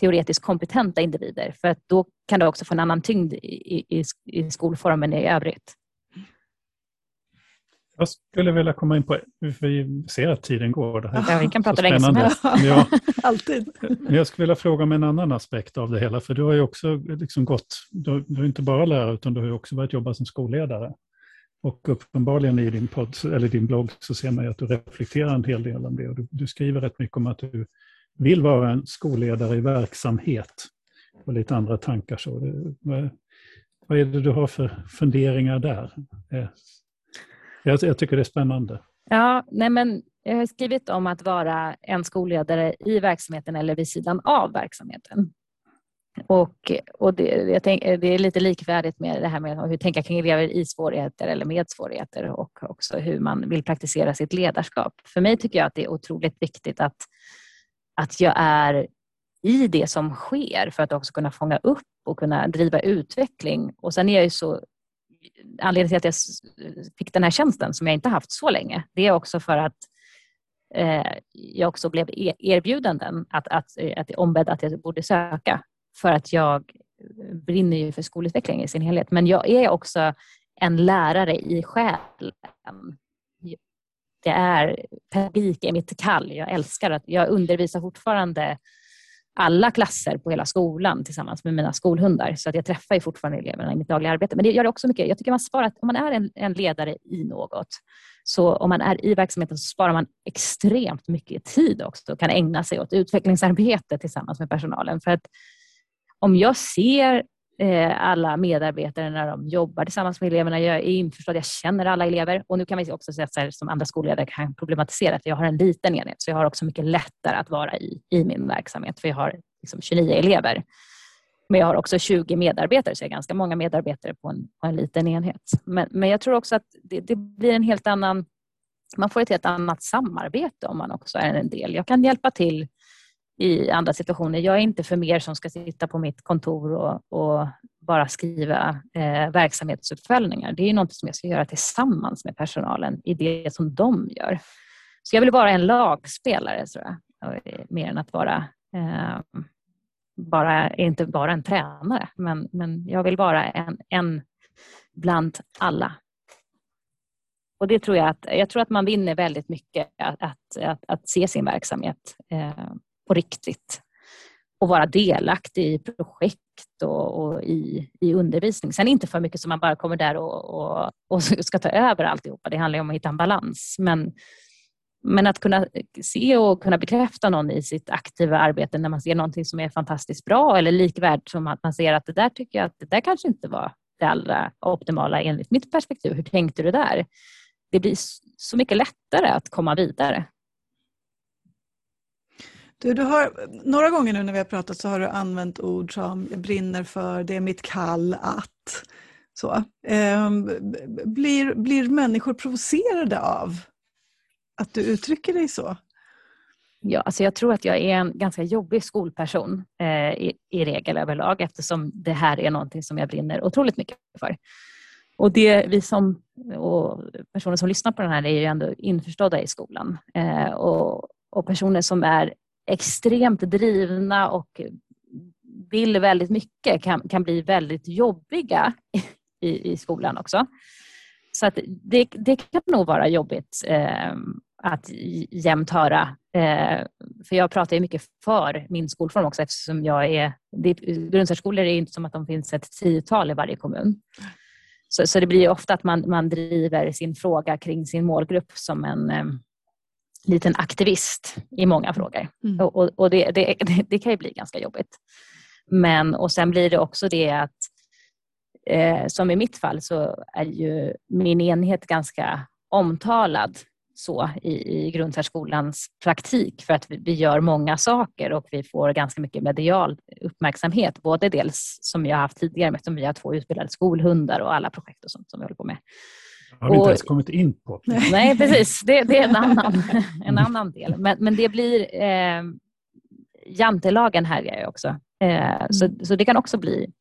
teoretiskt kompetenta individer, för att då kan det också få en annan tyngd i, i, i skolformen i övrigt. Jag skulle vilja komma in på, vi ser att tiden går. Det här ja, vi kan prata länge som helst. Ja. Alltid. Men jag skulle vilja fråga om en annan aspekt av det hela, för du har ju också liksom gått, du, du är inte bara lärare utan du har ju också varit jobba som skolledare. Och uppenbarligen i din podd, eller din blogg, så ser man ju att du reflekterar en hel del om det. Och du, du skriver rätt mycket om att du vill vara en skolledare i verksamhet. Och lite andra tankar. Så det, vad, vad är det du har för funderingar där? Jag, jag tycker det är spännande. Ja, nej men jag har skrivit om att vara en skolledare i verksamheten eller vid sidan av verksamheten. Och, och det, jag tänk, det är lite likvärdigt med det här med hur tänka kring elever i svårigheter eller med svårigheter, och också hur man vill praktisera sitt ledarskap. För mig tycker jag att det är otroligt viktigt att, att jag är i det som sker för att också kunna fånga upp och kunna driva utveckling. Och sen är jag ju så, anledningen till att jag fick den här tjänsten som jag inte haft så länge, det är också för att eh, jag också blev erbjudanden att, att, att ombedd att jag borde söka. För att jag brinner ju för skolutveckling i sin helhet. Men jag är också en lärare i själen. Det är pedagogik i mitt kall. Jag älskar att jag undervisar fortfarande alla klasser på hela skolan tillsammans med mina skolhundar. Så att jag träffar ju fortfarande eleverna i mitt dagliga arbete. Men det gör också mycket. Jag tycker man sparar, om man är en, en ledare i något. Så om man är i verksamheten så sparar man extremt mycket tid också. Och kan ägna sig åt utvecklingsarbete tillsammans med personalen. För att om jag ser eh, alla medarbetare när de jobbar tillsammans med eleverna, jag är införstådd, jag känner alla elever. Och nu kan vi också säga så här, som andra skolledare kan problematisera, för jag har en liten enhet. Så jag har också mycket lättare att vara i, i min verksamhet, för jag har liksom tjugonio elever. Men jag har också tjugo medarbetare, så jag har ganska många medarbetare på en, på en liten enhet. Men, men jag tror också att det, det blir en helt annan, man får ett helt annat samarbete om man också är en del. Jag kan hjälpa till i andra situationer. Jag är inte för mer som ska sitta på mitt kontor och, och bara skriva eh, verksamhetsuppföljningar. Det är ju något som jag ska göra tillsammans med personalen i det som de gör. Så jag vill vara en lagspelare, tror jag. Mer än att vara eh, bara, inte bara en tränare. Men, men jag vill vara en, en bland alla. Och det tror jag att, jag tror att man vinner väldigt mycket att, att, att, att se sin verksamhet eh, på riktigt. Och vara delaktig i projekt och, och i, i undervisning. Sen inte för mycket som man bara kommer där och, och, och ska ta över alltihopa. Det handlar ju om att hitta en balans. Men, men att kunna se och kunna bekräfta någon i sitt aktiva arbete när man ser någonting som är fantastiskt bra eller likvärdigt, som att man ser att det där tycker jag att det där kanske inte var det allra optimala enligt mitt perspektiv. Hur tänkte du där? Det blir så mycket lättare att komma vidare. Du, du har, några gånger nu när vi har pratat så har du använt ord som jag brinner för, det är mitt kall att. Så, eh, blir, blir människor provocerade av att du uttrycker dig så? Ja, alltså jag tror att jag är en ganska jobbig skolperson eh, i, i regel överlag, eftersom det här är någonting som jag brinner otroligt mycket för. Och det vi som och personer som lyssnar på den här är ju ändå införstådda i skolan. Eh, och, och personer som är extremt drivna och vill väldigt mycket kan, kan bli väldigt jobbiga i, i skolan också. Så att det, det kan nog vara jobbigt eh, att jämt höra. Eh, för jag pratar ju mycket för min skolform också, eftersom jag är... Det, grundsärskolor är inte som att de finns ett tiotal i varje kommun. Så, så det blir ju ofta att man, man driver sin fråga kring sin målgrupp som en eh, liten aktivist i många frågor. Mm. Och, och, och det, det, det kan ju bli ganska jobbigt. Men, och sen blir det också det att eh, som i mitt fall så är ju min enhet ganska omtalad så i, i grundsärskolans praktik, för att vi, vi gör många saker och vi får ganska mycket medial uppmärksamhet, både dels som jag haft tidigare med, som vi har två utbildade skolhundar och alla projekt och sånt som vi håller på med. Har vi inte ens kommit in på. Nej, precis. Det, det är en annan, en annan del. Men, men det blir eh, jantelagen här är också. Eh, mm. så, så det kan också bli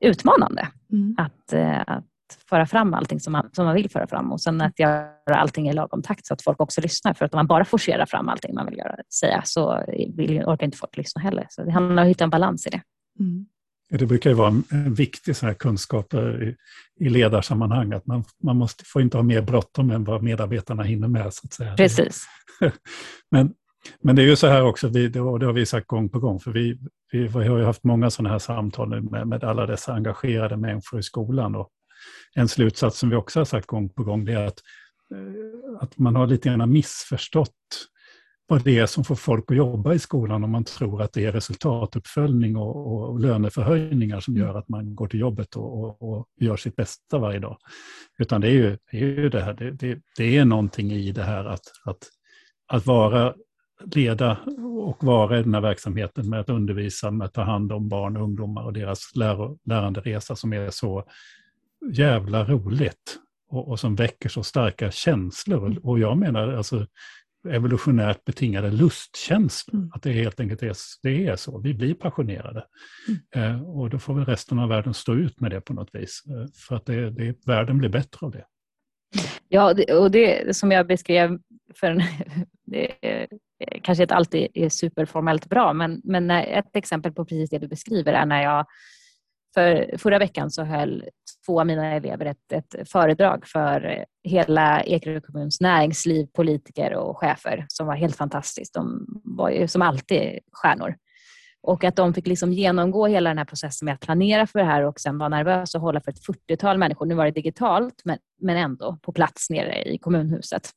utmanande mm. att, eh, att föra fram allting som man, som man vill föra fram. Och sen att göra allting i lagom takt så att folk också lyssnar. För att om man bara forcerar fram allting man vill göra, säga, så vill, orkar inte folk lyssna heller. Så det handlar om att hitta en balans i det. Mm. Det brukar ju vara en viktig så här kunskap i, i ledarsammanhang, att man, man måste, får inte ha mer bråttom än vad medarbetarna hinner med, så att säga. Precis. men, men det är ju så här också, vi, det, det har vi sagt gång på gång, för vi, vi, vi har ju haft många sådana här samtal nu med, med alla dessa engagerade människor i skolan. Och en slutsats som vi också har sagt gång på gång, det är att, att man har lite grann missförstått vad det är som får folk att jobba i skolan, om man tror att det är resultatuppföljning och, och, och löneförhöjningar som gör att man går till jobbet och, och, och gör sitt bästa varje dag. Utan det är ju det, är ju det här, det, det, det är någonting i det här att, att, att vara, leda och vara i den här verksamheten, med att undervisa, med att ta hand om barn och ungdomar och deras lär, läranderesa, som är så jävla roligt och, och som väcker så starka känslor. Och jag menar alltså evolutionärt betingade lustkänslor. Mm. Att det helt enkelt är, det är så. Vi blir passionerade. Mm. Eh, och då får väl resten av världen stå ut med det på något vis. Eh, för att det, det, världen blir bättre av det. Ja, det, och det som jag beskrev för en, det är, kanske inte alltid är superformellt bra. Men, men ett exempel på precis det du beskriver är när jag för förra veckan så höll två av mina elever ett, ett föredrag för hela Ekerö kommuns näringsliv, politiker och chefer, som var helt fantastiskt. De var ju som alltid stjärnor. Och att de fick liksom genomgå hela den här processen med att planera för det här och sen vara nervös och hålla för ett fyrtiotal människor. Nu var det digitalt, men, men ändå på plats nere i kommunhuset.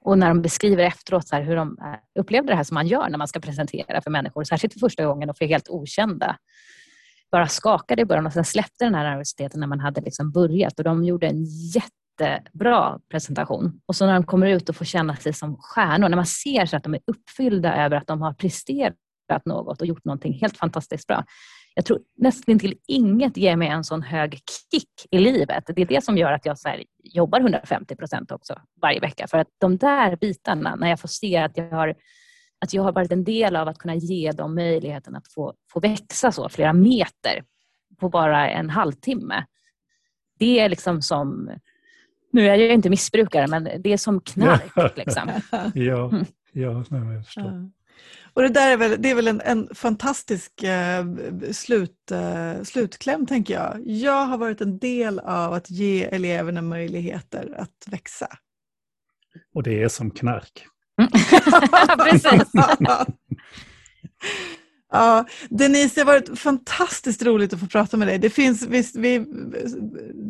Och när de beskriver efteråt så här hur de upplevde det här som man gör när man ska presentera för människor, särskilt för första gången och för helt okända, bara skakade i början och sen släppte den här nervositeten när man hade liksom börjat. Och de gjorde en jättebra presentation. Och så när de kommer ut och får känna sig som stjärnor, när man ser så att de är uppfyllda över att de har presterat något och gjort någonting helt fantastiskt bra. Jag tror nästan till inget ger mig en sån hög kick i livet. Det är det som gör att jag så här jobbar hundrafemtio procent också varje vecka. För att de där bitarna, när jag får se att jag har... Att jag har varit en del av att kunna ge dem möjligheten att få, få växa så flera meter på bara en halvtimme. Det är liksom som, nu är jag inte missbrukare, men det är som knark liksom. ja, ja nej, jag förstår. Ja. Och det där är väl, det är väl en, en fantastisk eh, slut, eh, slutkläm, tänker jag. Jag har varit en del av att ge eleverna möjligheter att växa. Och det är som knark. Precis. Ja, Denise, det har varit fantastiskt roligt att få prata med dig. Det finns, visst, vi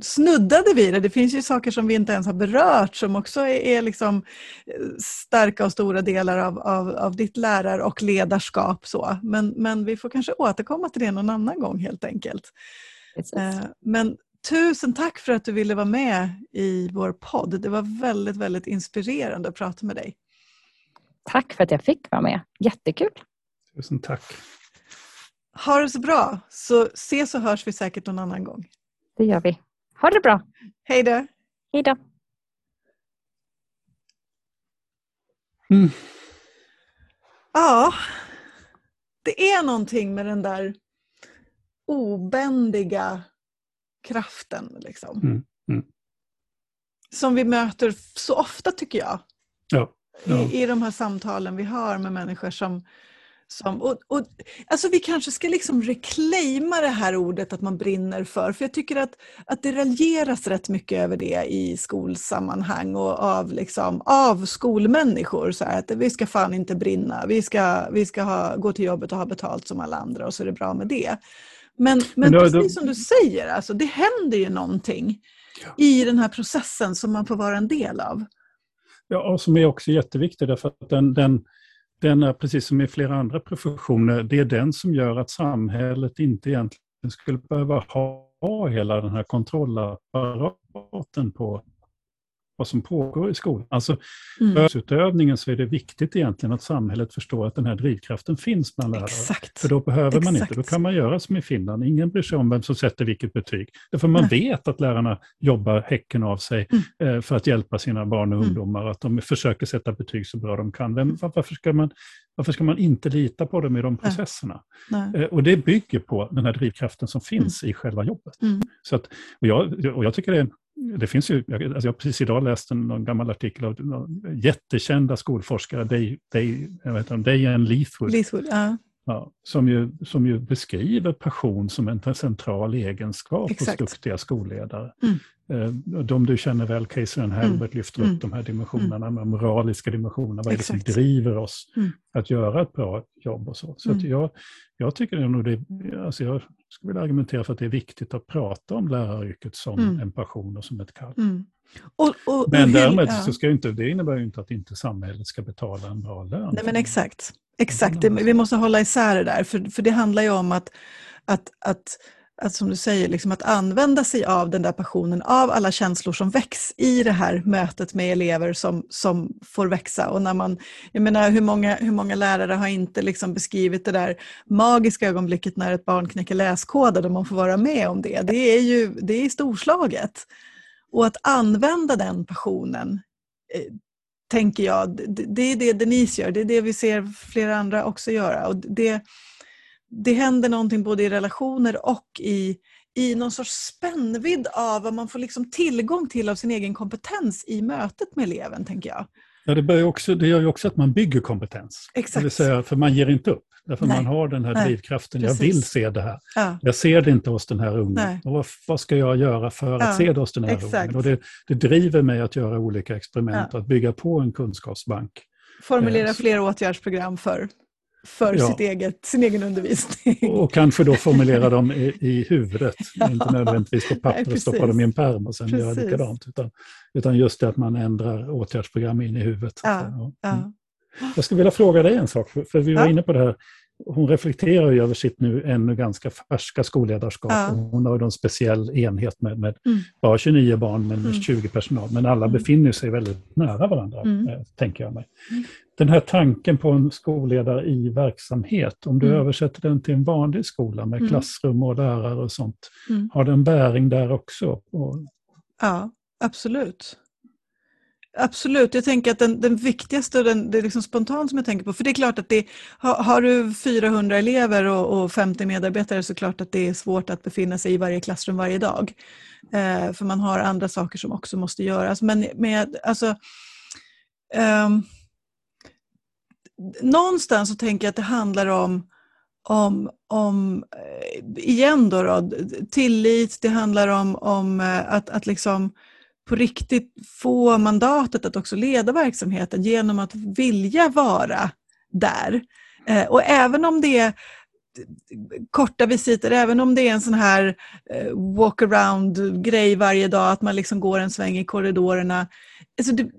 snuddade vid det. Det finns ju saker som vi inte ens har berört, som också är, är liksom starka och stora delar av, av, av ditt lärar- och ledarskap. Så. Men, men vi får kanske återkomma till det någon annan gång, helt enkelt. Precis. Men tusen tack för att du ville vara med i vår podd. Det var väldigt, väldigt inspirerande att prata med dig. Tack för att jag fick vara med. Jättekul. Tusen tack. Ha det så bra. Så ses och hörs vi säkert någon annan gång. Det gör vi. Ha det bra. Hej då. Hej då. Mm. Ja, det är någonting med den där obändiga kraften liksom. Mm. Mm. Som vi möter så ofta tycker jag. Ja. Ja. I, i de här samtalen vi har med människor som... Som, och, och, alltså vi kanske ska liksom reclaima det här ordet att man brinner för. För jag tycker att, att det raljeras rätt mycket över det i skolsammanhang och av, liksom, av skolmänniskor. Så här, att vi ska fan inte brinna, vi ska, vi ska ha, gå till jobbet och ha betalt som alla andra och så är det bra med det. Men, men, men då, precis som du säger, alltså, det händer ju någonting ja. I den här processen som man får vara en del av. Ja, och som är också jätteviktig därför att den... den... Den är precis som i flera andra professioner, det är den som gör att samhället inte egentligen skulle behöva ha hela den här kontrollapparaten på vad som pågår i skolan. Alltså mm. för utövningen så är det viktigt egentligen att samhället förstår att den här drivkraften finns bland lärare. Exakt. För då behöver Exakt. man inte, då kan man göra som i Finland. Ingen bryr sig om vem som sätter vilket betyg. Därför man Nej. vet att lärarna jobbar häcken av sig mm. eh, för att hjälpa sina barn och mm. ungdomar. Att de försöker sätta betyg så bra de kan. Vem, varför ska man... Varför ska man inte lita på dem i de processerna? Nej. Nej. Och det bygger på den här drivkraften som finns mm. i själva jobbet. Mm. Så att, och, jag, och jag tycker det, det finns ju, jag, alltså jag har precis idag läst en någon gammal artikel av jättekända skolforskare, Day, Day, jag vet inte, Day and Leithwood, Leithwood ja. Ja, som, ju, som ju beskriver passion som en central egenskap Exakt. hos duktiga skolledare. Mm. De du känner väl, Kaiser och Herbert, mm. lyfter upp mm. de här dimensionerna, mm. de moraliska dimensionerna, vad Exakt. är det som driver oss mm. att göra ett bra jobb och så. Så mm. att jag, jag tycker nog det, alltså jag skulle vilja argumentera för att det är viktigt att prata om läraryrket som mm. en passion och som ett kall. Mm. Och, och, men därmed ja. så ska ju inte, det innebär ju inte att inte samhället ska betala en bra lön. Nej men exakt, exakt. Det, vi måste hålla isär det där, för, för det handlar ju om att, att, att att som du säger, liksom att använda sig av den där passionen, av alla känslor som väcks i det här mötet med elever som, som får växa. Och när man, jag menar, hur många, hur många lärare har inte liksom beskrivit det där magiska ögonblicket när ett barn knäcker läskoder och man får vara med om det. Det är ju det är storslaget. Och att använda den passionen, eh, tänker jag, det, det är det Denise gör. Det är det vi ser flera andra också göra. Och det... Det händer någonting både i relationer och i, i någon sorts spännvidd av vad man får liksom tillgång till av sin egen kompetens i mötet med eleven, tänker jag. Ja, det, börjar också, det gör ju också att man bygger kompetens. Exakt. Det vill säga, för man ger inte upp. Därför Nej. man har den här Nej. drivkraften, Precis. jag vill se det här. Ja. Jag ser det inte hos den här ungen. Och vad, vad ska jag göra för att ja. se det hos den här Exakt. ungen? Och det, det driver mig att göra olika experiment ja. och att bygga på en kunskapsbank. Formulera eh, fler åtgärdsprogram för... för ja. sitt eget, sin egen undervisning. Och kanske då formulera dem i, i huvudet, ja. inte nödvändigtvis på papper Nej, och stoppa dem i en pärm och sen precis. göra likadant. Utan, utan just det att man ändrar åtgärdsprogram in i huvudet. Ja. Ja. Ja. Mm. Jag skulle vilja fråga dig en sak, för, för vi var ja. inne på det här. Hon reflekterar ju över sitt nu ännu ganska färska skolledarskap. Ja. Hon har ju en speciell enhet med, med mm. bara tjugonio barn men mm. tjugo personal. Men alla mm. befinner sig väldigt nära varandra, mm. tänker jag mig. Mm. Den här tanken på en skolledare i verksamhet, om du mm. översätter den till en vanlig skola med mm. klassrum och lärare och sånt, mm. har den bäring där också? Ja, absolut. Absolut, jag tänker att den, den viktigaste, den, det är liksom spontant som jag tänker på, för det är klart att det, har, har du fyrahundra elever och, och femtio medarbetare så är det klart att det är svårt att befinna sig i varje klassrum varje dag. Eh, för man har andra saker som också måste göras. Men med, alltså, eh, någonstans så tänker jag att det handlar om Om, om, igen då, då tillit, det handlar om, om att, att liksom på riktigt få mandatet att också leda verksamheten genom att vilja vara där. Och även om det är korta visiter, även om det är en sån här walk-around-grej varje dag, att man liksom går en sväng i korridorerna. Alltså det,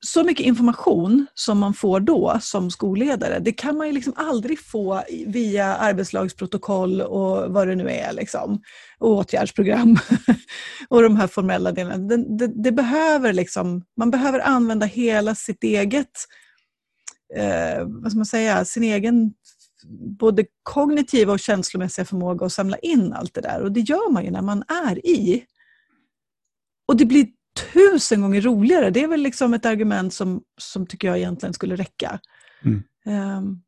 så mycket information som man får då som skolledare, det kan man ju liksom aldrig få via arbetslagsprotokoll och vad det nu är liksom, och åtgärdsprogram och de här formella delarna. Det, det, det behöver liksom, man behöver använda hela sitt eget, eh, vad ska man säga, sin egen både kognitiva och känslomässiga förmåga att samla in allt det där. Och det gör man ju när man är i. Och det blir tusen gånger roligare. Det är väl liksom ett argument som, som tycker jag egentligen skulle räcka. Mm. Um,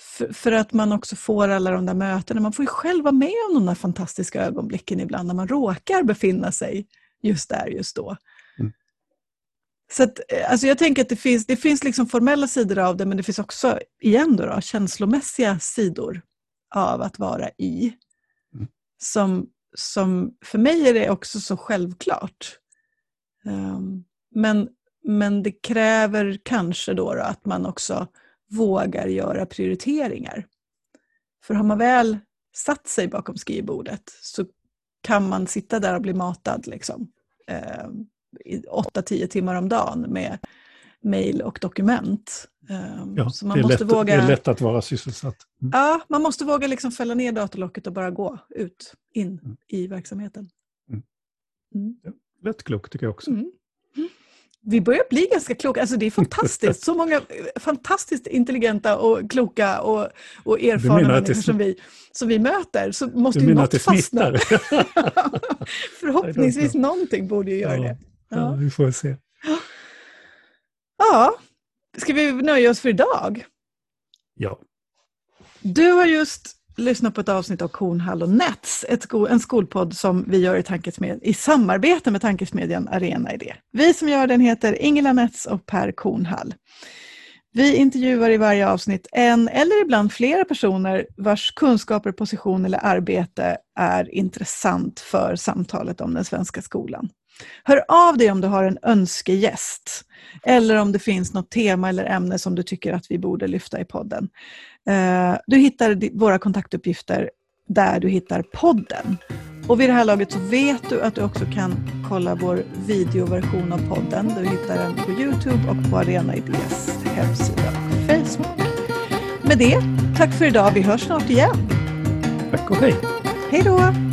för, för att man också får alla de där mötena. Man får ju själv vara med om de där fantastiska ögonblicken ibland när man råkar befinna sig just där, just då. Mm. Så att, alltså jag tänker att det finns, det finns liksom formella sidor av det, men det finns också, igen då, då känslomässiga sidor av att vara i. Mm. Som, som för mig är det också så självklart. Um, men, men det kräver kanske då, då att man också vågar göra prioriteringar. För har man väl satt sig bakom skrivbordet så kan man sitta där och bli matad liksom, eh, åtta till tio timmar om dagen med mejl och dokument. Eh, ja, så man det, är måste lätt, våga... det är lätt att vara sysselsatt. Mm. Ja, man måste våga liksom fälla ner datorlocket och bara gå ut, in mm. i verksamheten. Mm. Mm. Ja, lätt klokt tycker jag också. Mm. Mm. Vi börjar bli ganska kloka. Alltså det är fantastiskt. Så många fantastiskt intelligenta och kloka och, och erfarna människor som vi, som vi möter. Så måste ju något fastna. Förhoppningsvis någonting borde ju göra ja, det. Ja. Ja, vi får se. Ja. ja, ska vi nöja oss för idag? Ja. Du har just lyssnat på ett avsnitt av Kornhall och Nets, ett sko- en skolpodd som vi gör i, tankesmed- i samarbete med Tankesmedjan Arena I D. Vi som gör den heter Ingela Nets och Per Kornhall. Vi intervjuar i varje avsnitt en eller ibland flera personer vars kunskaper, position eller arbete är intressant för samtalet om den svenska skolan. Hör av dig om du har en önskegäst eller om det finns något tema eller ämne som du tycker att vi borde lyfta i podden. Du hittar våra kontaktuppgifter där du hittar podden. Och vid det här laget så vet du att du också kan kolla vår videoversion av podden. Du hittar den på YouTube och på Arena I D:s hemsida och Facebook. Med det, tack för idag. Vi hörs snart igen. Tack och hej. Hej då.